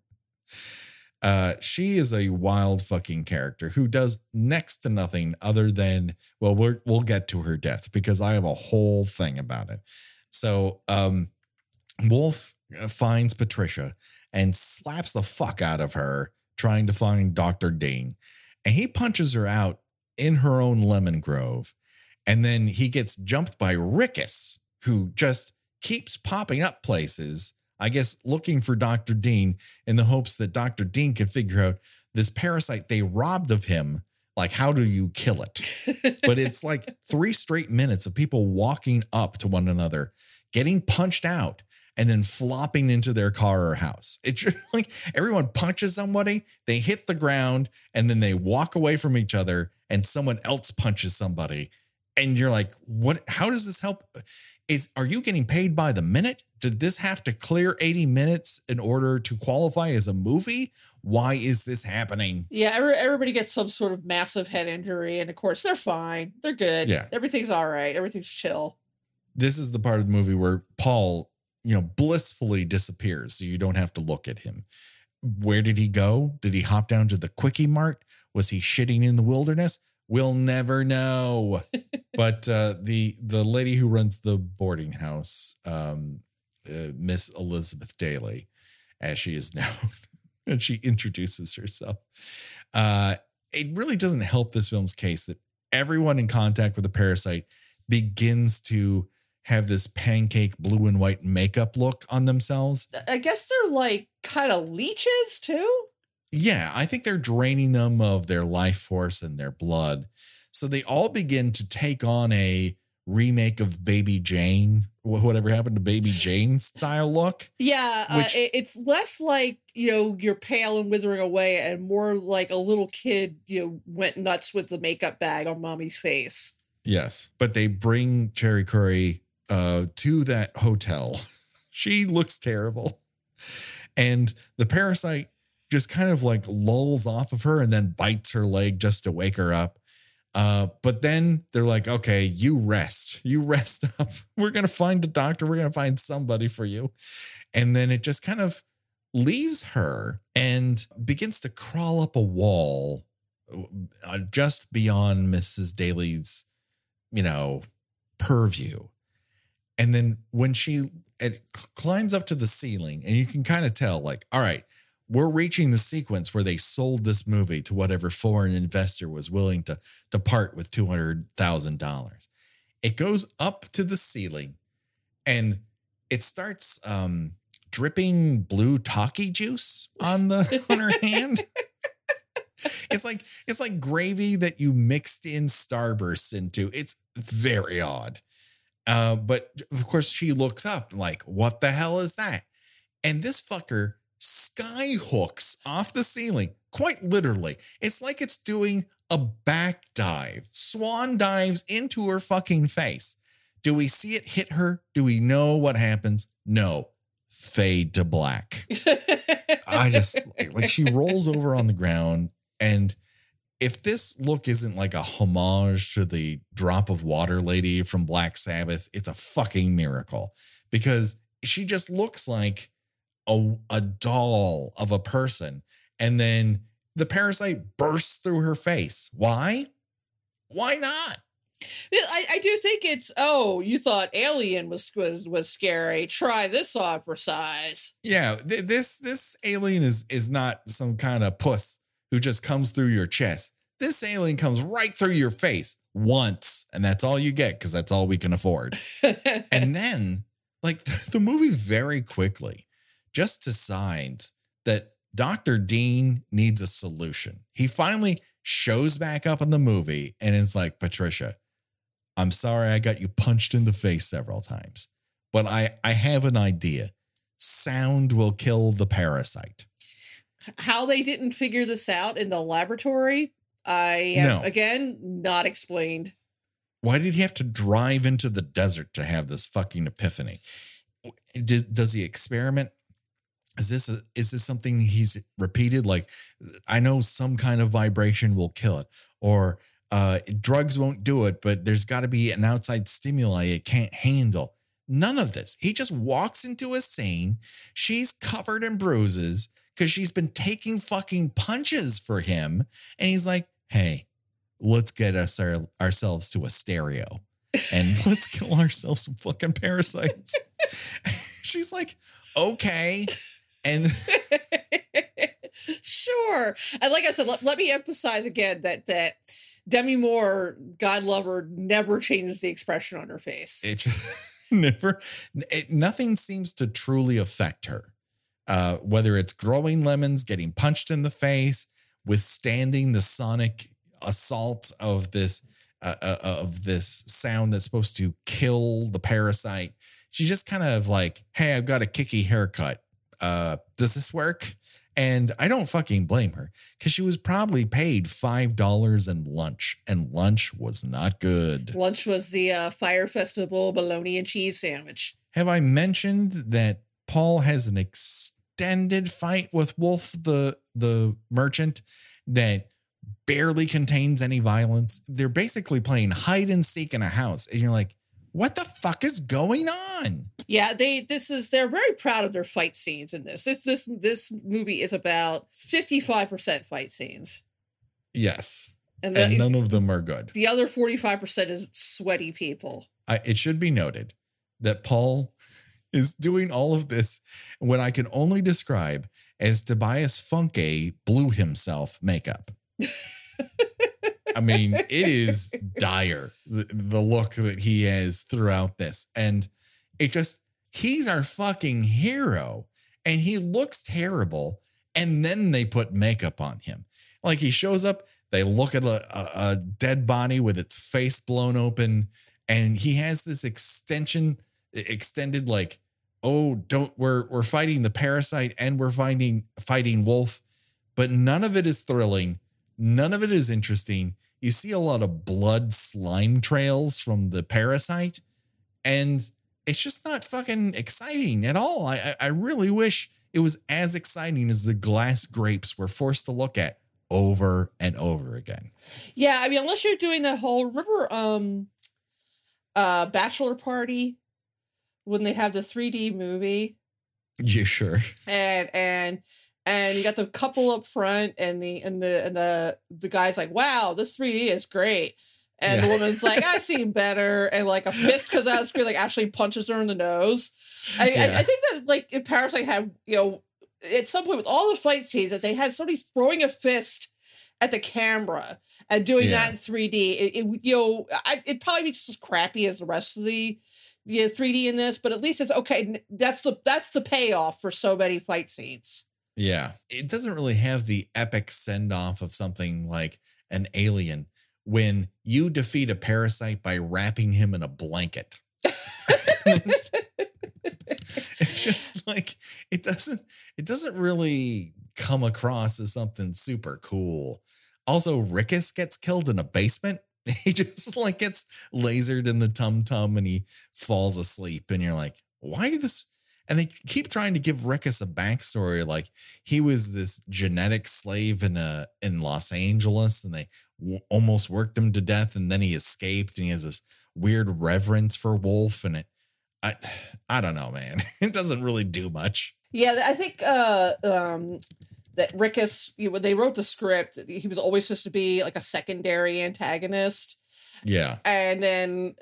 Uh, she is a wild fucking character who does next to nothing other than, well, we're, we'll get to her death because I have a whole thing about it. So um, Wolf finds Patricia and slaps the fuck out of her trying to find Doctor Ding. And he punches her out in her own lemon grove. And then he gets jumped by Rickus, who just keeps popping up places, I guess, looking for Doctor Dean in the hopes that Doctor Dean could figure out this parasite they robbed of him. Like, how do you kill it? But it's like three straight minutes of people walking up to one another, getting punched out, and then flopping into their car or house. It's just like everyone punches somebody, they hit the ground, and then they walk away from each other, and someone else punches somebody. And you're like, what? How does this help? Is are you getting paid by the minute? Did this have to clear eighty minutes in order to qualify as a movie? Why is this happening? Yeah, everybody gets some sort of massive head injury, and of course they're fine. They're good. Yeah. Everything's all right. Everything's chill. This is the part of the movie where Paul, you know, blissfully disappears, so you don't have to look at him. Where did he go? Did he hop down to the Quickie Mart? Was he shitting in the wilderness? We'll never know. But uh, the the lady who runs the boarding house, um, uh, Miss Elizabeth Daly, as she is known, and she introduces herself. Uh, it really doesn't help this film's case that everyone in contact with the parasite begins to have this pancake blue and white makeup look on themselves. I guess they're like kind of leeches, too. Yeah, I think they're draining them of their life force and their blood. So they all begin to take on a remake of Baby Jane, whatever happened to Baby Jane style look. Yeah, which, uh, it's less like, you know, you're pale and withering away and more like a little kid, you know, went nuts with the makeup bag on mommy's face. Yes, but they bring Cherie Currie uh, to that hotel. She looks terrible. And the parasite just kind of like lulls off of her and then bites her leg just to wake her up. Uh, but then they're like, okay, you rest, you rest up. We're going to find a doctor. We're going to find somebody for you. And then it just kind of leaves her and begins to crawl up a wall uh, just beyond Missus Daly's, you know, purview. And then when she it climbs up to the ceiling, and you can kind of tell like, all right, we're reaching the sequence where they sold this movie to whatever foreign investor was willing to, to part with two hundred thousand dollars. It goes up to the ceiling and it starts um, dripping blue taki juice on the on her hand. It's like it's like gravy that you mixed in Starburst into. It's very odd. Uh, but of course, she looks up like, what the hell is that? And this fucker skyhooks off the ceiling, quite literally. It's like it's doing a back dive. Swan dives into her fucking face. Do we see it hit her? Do we know what happens? No. Fade to black. I just like she rolls over on the ground. And if this look isn't like a homage to the drop of water lady from Black Sabbath, it's a fucking miracle, because she just looks like A, a doll of a person. And then the parasite bursts through her face. Why? Why not? I, I do think it's, oh, you thought Alien was, was, was scary. Try this on for size. Yeah. Th- this, this alien is, is not some kind of puss who just comes through your chest. This alien comes right through your face once. And that's all you get, 'cause that's all we can afford. And then like the movie very quickly just decides that Doctor Dean needs a solution. He finally shows back up in the movie and is like, Patricia, I'm sorry I got you punched in the face several times, but I, I have an idea. Sound will kill the parasite. How they didn't figure this out in the laboratory, I am, no. again, not explained. Why did he have to drive into the desert to have this fucking epiphany? Did, does he experiment? Is this a, is this something he's repeated? Like, I know some kind of vibration will kill it, or uh, drugs won't do it, but there's got to be an outside stimuli it can't handle. None of this. He just walks into a scene. She's covered in bruises because she's been taking fucking punches for him. And he's like, hey, let's get us our, ourselves to a stereo. and let's kill ourselves some fucking parasites. She's like, okay. And sure. And like I said, let, let me emphasize again that that Demi Moore, God love her, never changes the expression on her face. It just never, it, nothing seems to truly affect her. Uh, whether it's growing lemons, getting punched in the face, withstanding the sonic assault of this uh, uh, of this sound that's supposed to kill the parasite. She just kind of like, hey, I've got a kicky haircut. Uh, does this work? And I don't fucking blame her, because she was probably paid five dollars in lunch, and lunch was not good. Lunch was the uh, Fire Festival bologna and cheese sandwich. Have I mentioned that Paul has an extended fight with Wolf the, the Merchant that barely contains any violence? They're basically playing hide and seek in a house, and you're like, what the fuck is going on? Yeah, they this is they're very proud of their fight scenes in this. This this this movie is about fifty-five percent fight scenes. Yes. And, the, and none of them are good. The other forty-five percent is sweaty people. I, it should be noted that Paul is doing all of this when I can only describe as Tobias Funke blew himself makeup. I mean, it is dire, the, the look that he has throughout this. And it just, he's our fucking hero. And he looks terrible. And then they put makeup on him. Like, he shows up, they look at a, a, a dead body with its face blown open. And he has this extension, extended like, oh, don't, we're, we're fighting the parasite and we're finding, fighting Wolf. But none of it is thrilling. None of it is interesting. You see a lot of blood slime trails from the parasite, and it's just not fucking exciting at all. I, I really wish it was as exciting as the glass grapes we're forced to look at over and over again. Yeah. I mean, unless you're doing that whole river, um, uh, bachelor party when they have the three D movie. You sure? And, and, And you got the couple up front, and the and the and the the guy's like, "Wow, this three D is great," and yeah. The woman's like, "I've seen better," and like a fist comes out of the screen, like actually punches her in the nose. I, yeah. I, I think that like if Parasite had, you know, at some point with all the fight scenes, that they had somebody throwing a fist at the camera and doing yeah. that in three D, it, it you know, I, it'd probably be just as crappy as the rest of the the three D in this, but at least it's okay. That's the that's the payoff for so many fight scenes. Yeah, it doesn't really have the epic send-off of something like an Alien when you defeat a parasite by wrapping him in a blanket. It's just like it doesn't it doesn't really come across as something super cool. Also, Rickus gets killed in a basement. He just like gets lasered in the tum-tum and he falls asleep, and you're like, why did this? And they keep trying to give Rickus a backstory, like he was this genetic slave in a in Los Angeles, and they w- almost worked him to death, and then he escaped, and he has this weird reverence for Wolf, and it, I, I don't know, man, it doesn't really do much. Yeah, I think uh, um, that Rickus, you know, when they wrote the script, he was always supposed to be like a secondary antagonist. Yeah. And then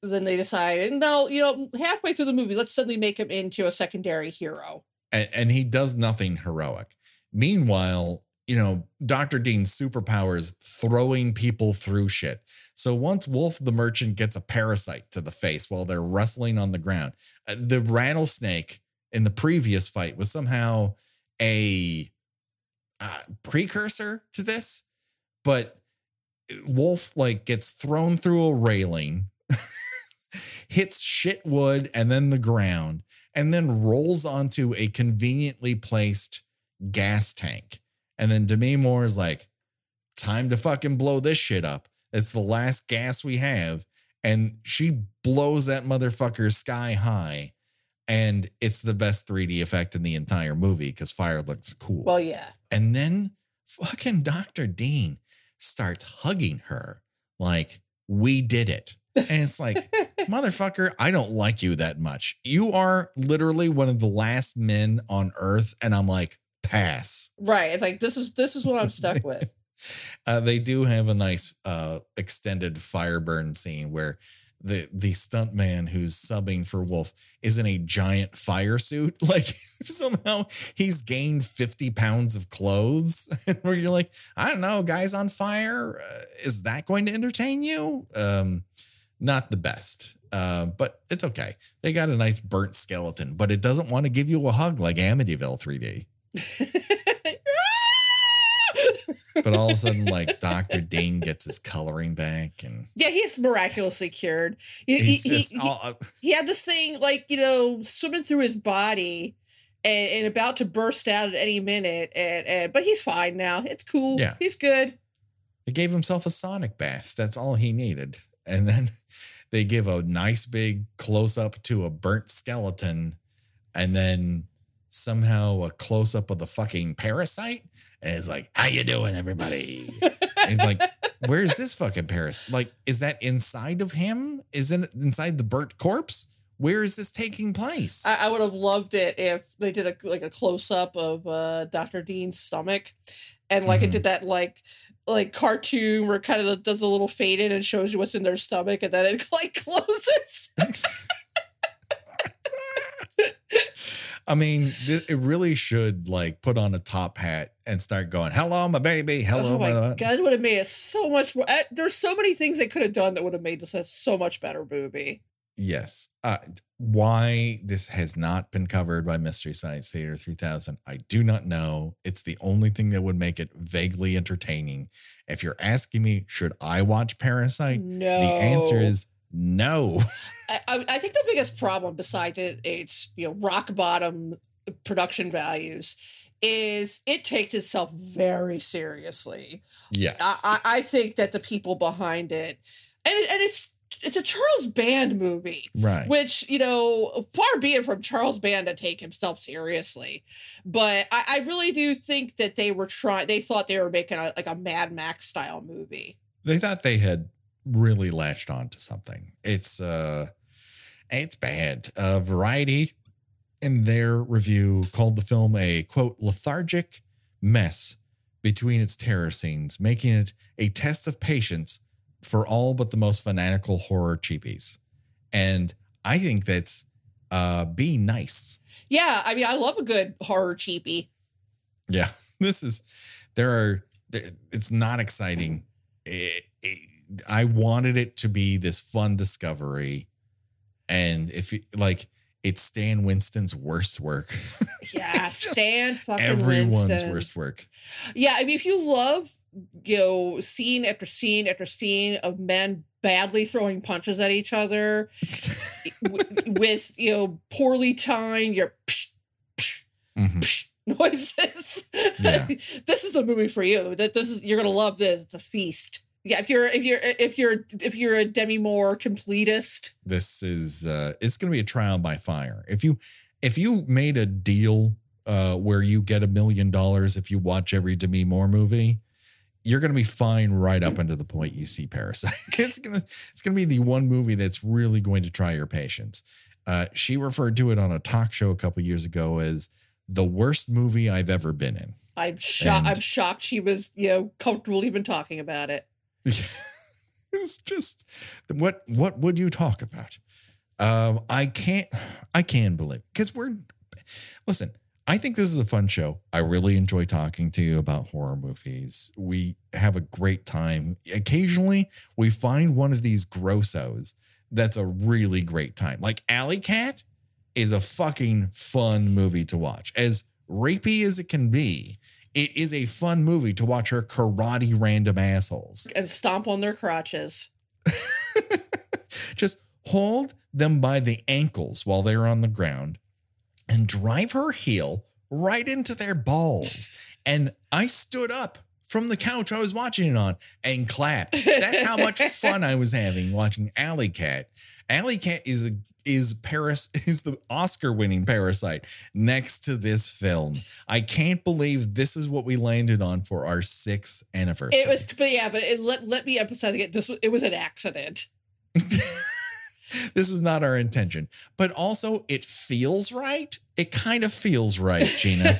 then they decided, no, you know, halfway through the movie, let's suddenly make him into a secondary hero. And, and he does nothing heroic. Meanwhile, you know, Doctor Dean's superpowers throwing people through shit. So once Wolf the Merchant gets a parasite to the face while they're wrestling on the ground, the rattlesnake in the previous fight was somehow a uh, precursor to this, but Wolf like gets thrown through a railing, hits shit wood and then the ground, and then rolls onto a conveniently placed gas tank. And then Demi Moore is like, time to fucking blow this shit up. It's the last gas we have. And she blows that motherfucker sky high. And it's the best three D effect in the entire movie because fire looks cool. Well, yeah. And then fucking Doctor Dean starts hugging her like, we did it. And it's like, motherfucker, I don't like you that much. You are literally one of the last men on Earth. And I'm like, pass. Right. It's like, this is this is what I'm stuck with. uh, they do have a nice uh, extended fire burn scene where the the stuntman who's subbing for Wolf is in a giant fire suit. Like somehow he's gained fifty pounds of clothes where you're like, I don't know, guys on fire. Uh, is that going to entertain you? Um, not the best, uh, but it's okay. They got a nice burnt skeleton, but it doesn't want to give you a hug like Amityville three D. But all of a sudden, like, Doctor Ding gets his coloring back. And yeah, he's miraculously cured. He, he's he, just he, all... he had this thing, like, you know, swimming through his body and, and about to burst out at any minute. And, and But he's fine now. It's cool. Yeah. He's good. They gave himself a sonic bath. That's all he needed. And then they give a nice big close-up to a burnt skeleton. And then somehow a close-up of the fucking parasite. And it's like, how you doing, everybody? And it's like, where's this fucking Paris? Like, is that inside of him? Is it inside the burnt corpse? Where is this taking place? I, I would have loved it if they did a, like a close up of uh, Doctor Dean's stomach, and like mm-hmm. it did that like like cartoon where it kind of does a little fade in and shows you what's in their stomach, and then it like closes. I mean, th- it really should like put on a top hat and start going, hello, my baby. Hello. Oh my, my God, it would have made it so much more. I, there's so many things they could have done that would have made this a so much better movie. Yes. Uh, why this has not been covered by Mystery Science Theater three thousand, I do not know. It's the only thing that would make it vaguely entertaining. If you're asking me, should I watch Parasite? No. The answer is no. I, I think the biggest problem, besides it, it's you know rock bottom production values, is it takes itself very seriously. Yes, I, I think that the people behind it, and it, and it's it's a Charles Band movie, right? Which you know, far be it from Charles Band to take himself seriously, but I, I really do think that they were trying. They thought they were making a, like a Mad Max style movie. They thought they had really latched on to something. It's uh. It's bad. Uh, Variety, in their review, called the film a, quote, lethargic mess between its terror scenes, making it a test of patience for all but the most fanatical horror cheapies. And I think that's uh, be nice. Yeah, I mean, I love a good horror cheapie. Yeah, this is, there are, it's not exciting. It, it, I wanted it to be this fun discovery. And if you like, it's Stan Winston's worst work. Yeah, Stan fucking everyone's Winston. Everyone's worst work. Yeah, I mean, if you love, you know, scene after scene after scene of men badly throwing punches at each other w- with, you know, poorly timed, your psh, psh, mm-hmm. psh noises. Yeah. This is the movie for you. That this is you're gonna love this. It's a feast. Yeah, if you're if you're if you're if you're a Demi Moore completist, this is uh, it's going to be a trial by fire. If you if you made a deal uh, where you get a million dollars if you watch every Demi Moore movie, you're going to be fine right up until the point you see Parasite. It's gonna it's gonna be the one movie that's really going to try your patience. Uh, she referred to it on a talk show a couple years ago as the worst movie I've ever been in. I'm shocked. I'm shocked she was you know comfortable even talking about it. It's just what what would you talk about? Um, I can't I can believe because we're listen. I think this is a fun show. I really enjoy talking to you about horror movies. We have a great time. Occasionally, we find one of these grossos that's a really great time. Like Alley Cat is a fucking fun movie to watch. As rapey as it can be, it is a fun movie to watch her karate random assholes. And stomp on their crotches. Just hold them by the ankles while they're on the ground and drive her heel right into their balls. And I stood up from the couch I was watching it on and clapped. That's how much fun I was having watching Alley Cat. Alley Cat is a, is Paris is the Oscar winning Parasite next to this film. I can't believe this is what we landed on for our sixth anniversary. It was, but yeah, but it, let let me emphasize again. This was, it was an accident. This was not our intention, but also it feels right. It kind of feels right, Gina.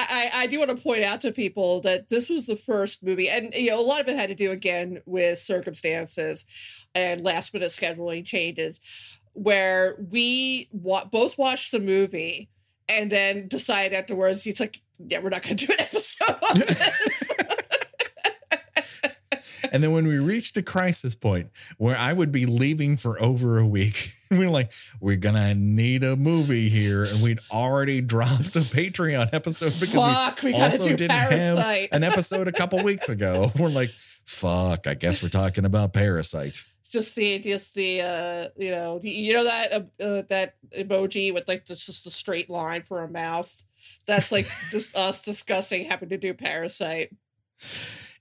I, I I do want to point out to people that this was the first movie, and you know, a lot of it had to do again with circumstances and last minute scheduling changes, where we wa- both watched the movie and then decided afterwards, it's like, yeah, we're not going to do an episode on this. And then when we reached a crisis point where I would be leaving for over a week, we were like, we're going to need a movie here. And we'd already dropped a Patreon episode because fuck, we, we also didn't Parasite. have an episode a couple weeks ago. We're like, fuck, I guess we're talking about Parasite. Just the, just the, uh, you know, you know that uh, that emoji with like the, just the straight line for a mouth? That's like just us discussing having to do Parasite.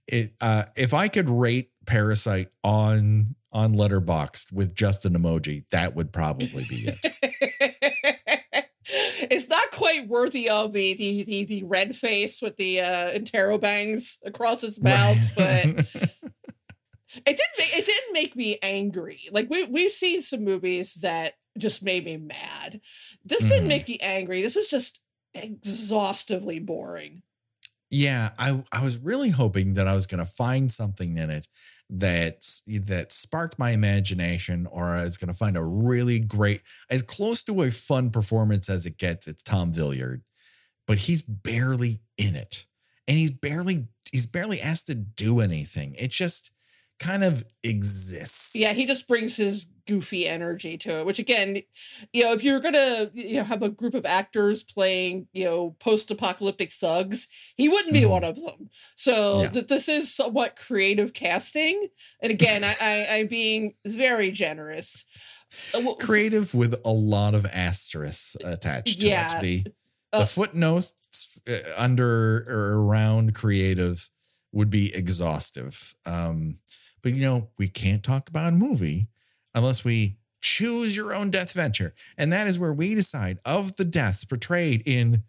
It, uh, if I could rate Parasite on on Letterboxd with just an emoji, that would probably be it. It's not quite worthy of the the the, the red face with the uh, interrobangs across its mouth, right. But it didn't make, it didn't make me angry. Like we we've seen some movies that just made me mad. This mm. didn't make me angry. This was just exhaustively boring. Yeah, I, I was really hoping that I was going to find something in it that that sparked my imagination, or I was going to find a really great, as close to a fun performance as it gets. It's Tom Villard, but he's barely in it, and he's barely he's barely asked to do anything. It just kind of exists. Yeah, he just brings his goofy energy to it, which again, you know, if you're gonna you know, have a group of actors playing, you know, post-apocalyptic thugs, he wouldn't be mm-hmm. one of them. So yeah. th- this is somewhat creative casting, and again, I, I, I'm being very generous. Creative with a lot of asterisks attached to yeah. it. The, the uh, footnotes under or around creative would be exhaustive. Um, but you know, we can't talk about a movie unless we choose your own death venture. And that is where we decide of the deaths portrayed in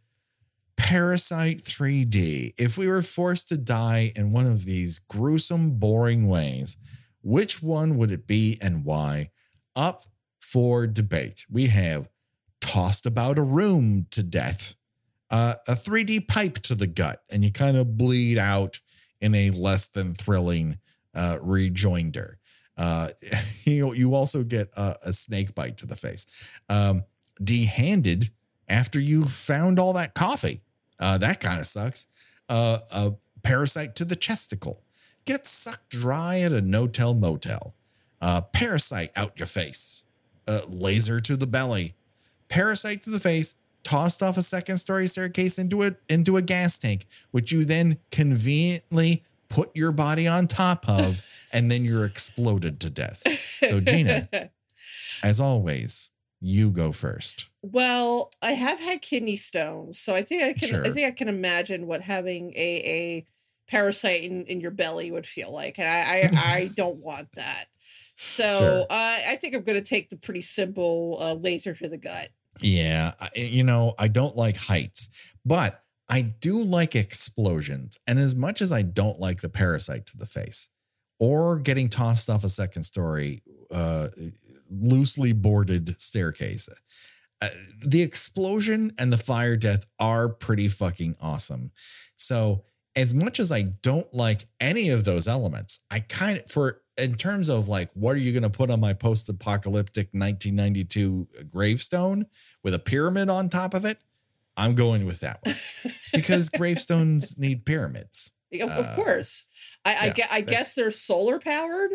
Parasite three D. If we were forced to die in one of these gruesome, boring ways, which one would it be and why? Up for debate. We have tossed about a room to death, uh, a three D pipe to the gut, and you kind of bleed out in a less than thrilling uh, rejoinder. Uh, you you also get a, a snake bite to the face, um, de-handed after you found all that coffee. Uh, that kind of sucks. Uh, a parasite to the chesticle, get sucked dry at a no-tell motel. Uh, parasite out your face, uh, laser to the belly, parasite to the face, tossed off a second-story staircase into a into a gas tank, which you then conveniently put your body on top of, and then you're exploded to death. So Gina, as always, you go first. Well, I have had kidney stones, so I think I can. Sure. I think I can imagine what having a, a parasite in, in your belly would feel like, and I I, I don't want that. So sure. uh, I think I'm going to take the pretty simple uh, laser to the gut. Yeah, I, you know, I don't like heights, but I do like explosions. And as much as I don't like the parasite to the face or getting tossed off a second story, uh, loosely boarded staircase, uh, the explosion and the fire death are pretty fucking awesome. So as much as I don't like any of those elements, I kind of, for in terms of like, what are you going to put on my post-apocalyptic nineteen ninety-two gravestone with a pyramid on top of it? I'm going with that one because gravestones need pyramids. Of uh, course. I, yeah, I, ge- I guess they're solar powered.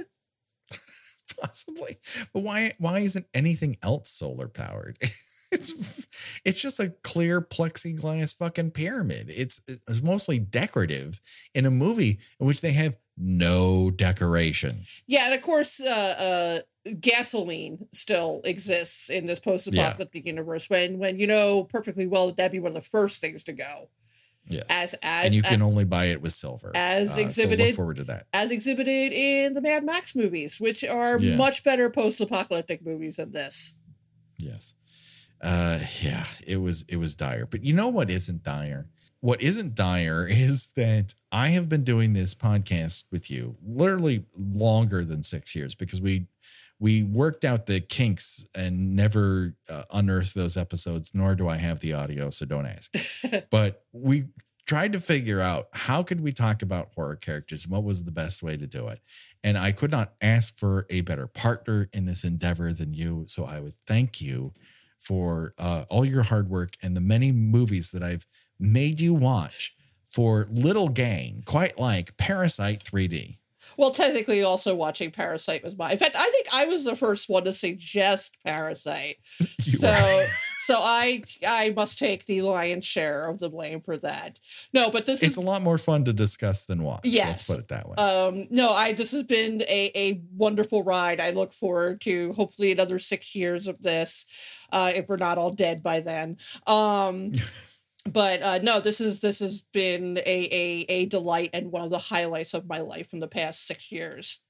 Possibly. But why, why isn't anything else solar powered? It's, it's just a clear plexiglass fucking pyramid. It's, it's mostly decorative in a movie in which they have no decoration. Yeah. And of course, uh, uh, gasoline still exists in this post-apocalyptic yeah. universe when when you know perfectly well that that'd be one of the first things to go. Yes. As as and you can as, only buy it with silver. As uh, exhibited so look forward to that. As exhibited in the Mad Max movies, which are yeah. much better post-apocalyptic movies than this. Yes. Uh yeah, it was it was dire. But you know what isn't dire? What isn't dire is that I have been doing this podcast with you literally longer than six years because we We worked out the kinks and never uh, unearthed those episodes, nor do I have the audio, so don't ask. But we tried to figure out how could we talk about horror characters and what was the best way to do it. And I could not ask for a better partner in this endeavor than you. So I would thank you for uh, all your hard work and the many movies that I've made you watch for little gain, quite like Parasite three D. Well, technically also watching Parasite was my, in fact, I think I was the first one to suggest Parasite. You so, are. so I, I must take the lion's share of the blame for that. No, but this it's is. It's a lot more fun to discuss than watch. Yes. So let's put it that way. Um, no, I, this has been a, a wonderful ride. I look forward to hopefully another six years of this. Uh, if we're not all dead by then. Um, But uh, no, this is this has been a, a a delight and one of the highlights of my life in the past six years.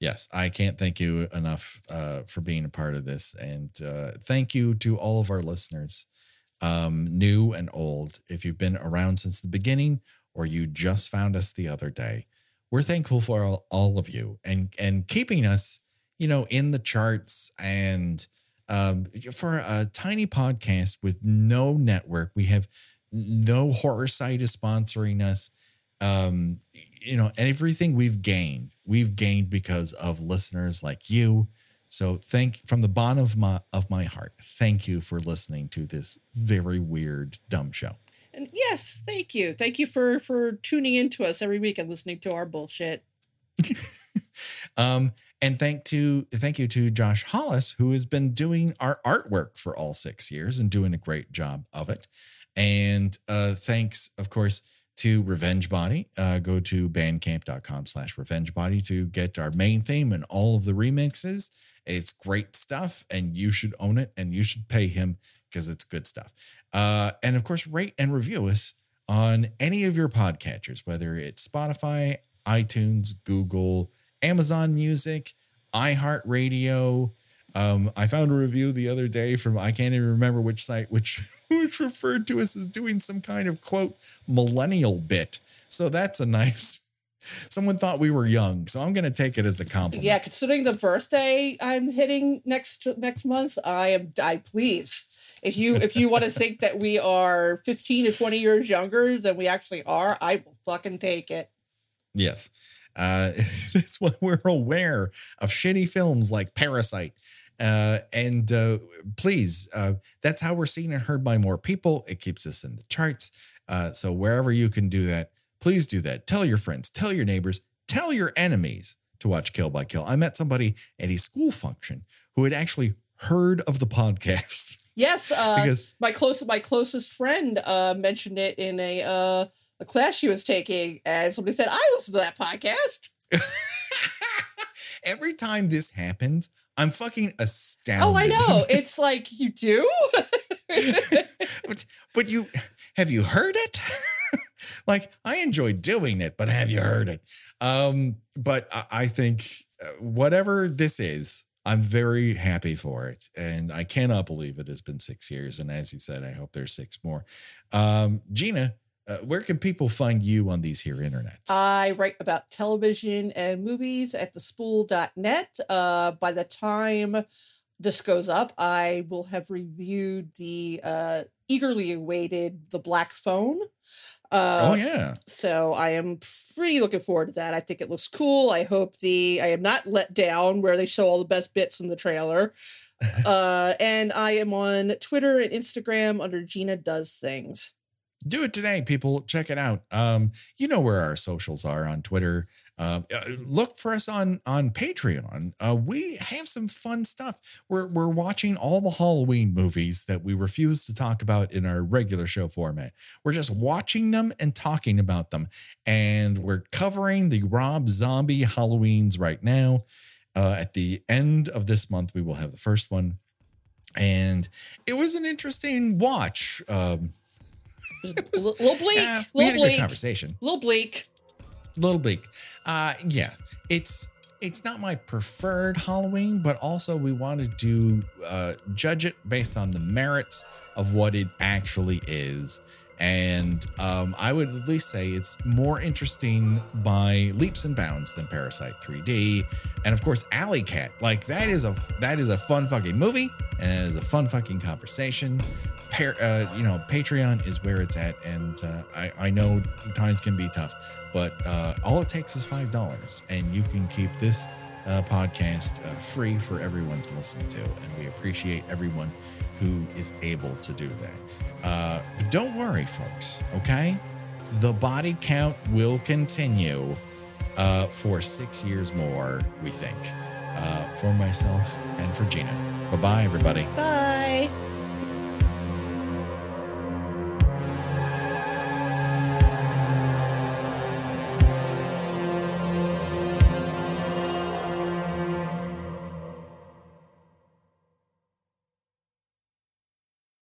Yes, I can't thank you enough uh, for being a part of this. And uh, thank you to all of our listeners, um, new and old. If you've been around since the beginning or you just found us the other day, we're thankful for all, all of you and, and keeping us, you know, in the charts and Um, for a tiny podcast with no network. We have no horror site is sponsoring us. Um, you know, everything we've gained, we've gained because of listeners like you. So thank from the bottom of my, of my heart. Thank you for listening to this very weird, dumb show. And yes, thank you. Thank you for, for tuning into us every week and listening to our bullshit. um, And thank to thank you to Josh Hollis, who has been doing our artwork for all six years and doing a great job of it. And uh, thanks, of course, to Revenge Body. Uh, go to bandcamp.com slash Revenge Body to get our main theme and all of the remixes. It's great stuff, and you should own it, and you should pay him because it's good stuff. Uh, and, of course, rate and review us on any of your podcatchers, whether it's Spotify, iTunes, Google, Amazon Music, iHeartRadio. Um, I found a review the other day from, I can't even remember which site, which, which referred to us as doing some kind of, quote, millennial bit. So that's a nice, someone thought we were young. So I'm going to take it as a compliment. Yeah, considering the birthday I'm hitting next next month, I am I pleased. If you if you want to think that we are fifteen to twenty years younger than we actually are, I will fucking take it. Yes. Uh, that's when we're aware of shitty films like Parasite. Uh, and uh, please, uh, that's how we're seen and heard by more people. It keeps us in the charts. Uh, so wherever you can do that, please do that. Tell your friends, tell your neighbors, tell your enemies to watch Kill by Kill. I met somebody at a school function who had actually heard of the podcast. Yes. Uh, because my close, my closest friend uh, mentioned it in a, uh, a class she was taking, and somebody said, I listen to that podcast. Every time this happens, I'm fucking astounded. Oh, I know. It's like, you do? but, but you, have you heard it? Like, I enjoy doing it, but have you heard it? Um, but I, I think whatever this is, I'm very happy for it. And I cannot believe it has been six years. And as you said, I hope there's six more. Um, Gina, Uh, where can people find you on these here internets? I write about television and movies at the spool dot net. Uh, by the time this goes up, I will have reviewed the uh, eagerly awaited The Black Phone. Uh, oh, yeah. So I am pretty looking forward to that. I think it looks cool. I hope the I am not let down where they show all the best bits in the trailer. uh, and I am on Twitter and Instagram under Gina Does Things. Do it today, people. Check it out. Um, you know where our socials are on Twitter. Uh, look for us on on Patreon. Uh, we have some fun stuff. We're we're watching all the Halloween movies that we refuse to talk about in our regular show format. We're just watching them and talking about them. And we're covering the Rob Zombie Halloweens right now. Uh, at the end of this month, we will have the first one. And it was an interesting watch. Um L- little bleak, uh, we little had a bleak good conversation. Little bleak, little bleak. Uh, yeah, it's it's not my preferred Halloween, but also we wanted to uh, judge it based on the merits of what it actually is. And um, I would at least say it's more interesting by leaps and bounds than Parasite three D, and of course Alley Cat. Like that is a that is a fun fucking movie, and it is a fun fucking conversation. par- uh, you know, Patreon is where it's at. And uh, I, I know times can be tough, but uh, all it takes is five dollars and you can keep this uh, podcast uh, free for everyone to listen to. And we appreciate everyone who is able to do that. Uh, but don't worry, folks. Okay. The body count will continue uh, for six years more, we think, uh, for myself and for Gina. Bye-bye, everybody. Bye.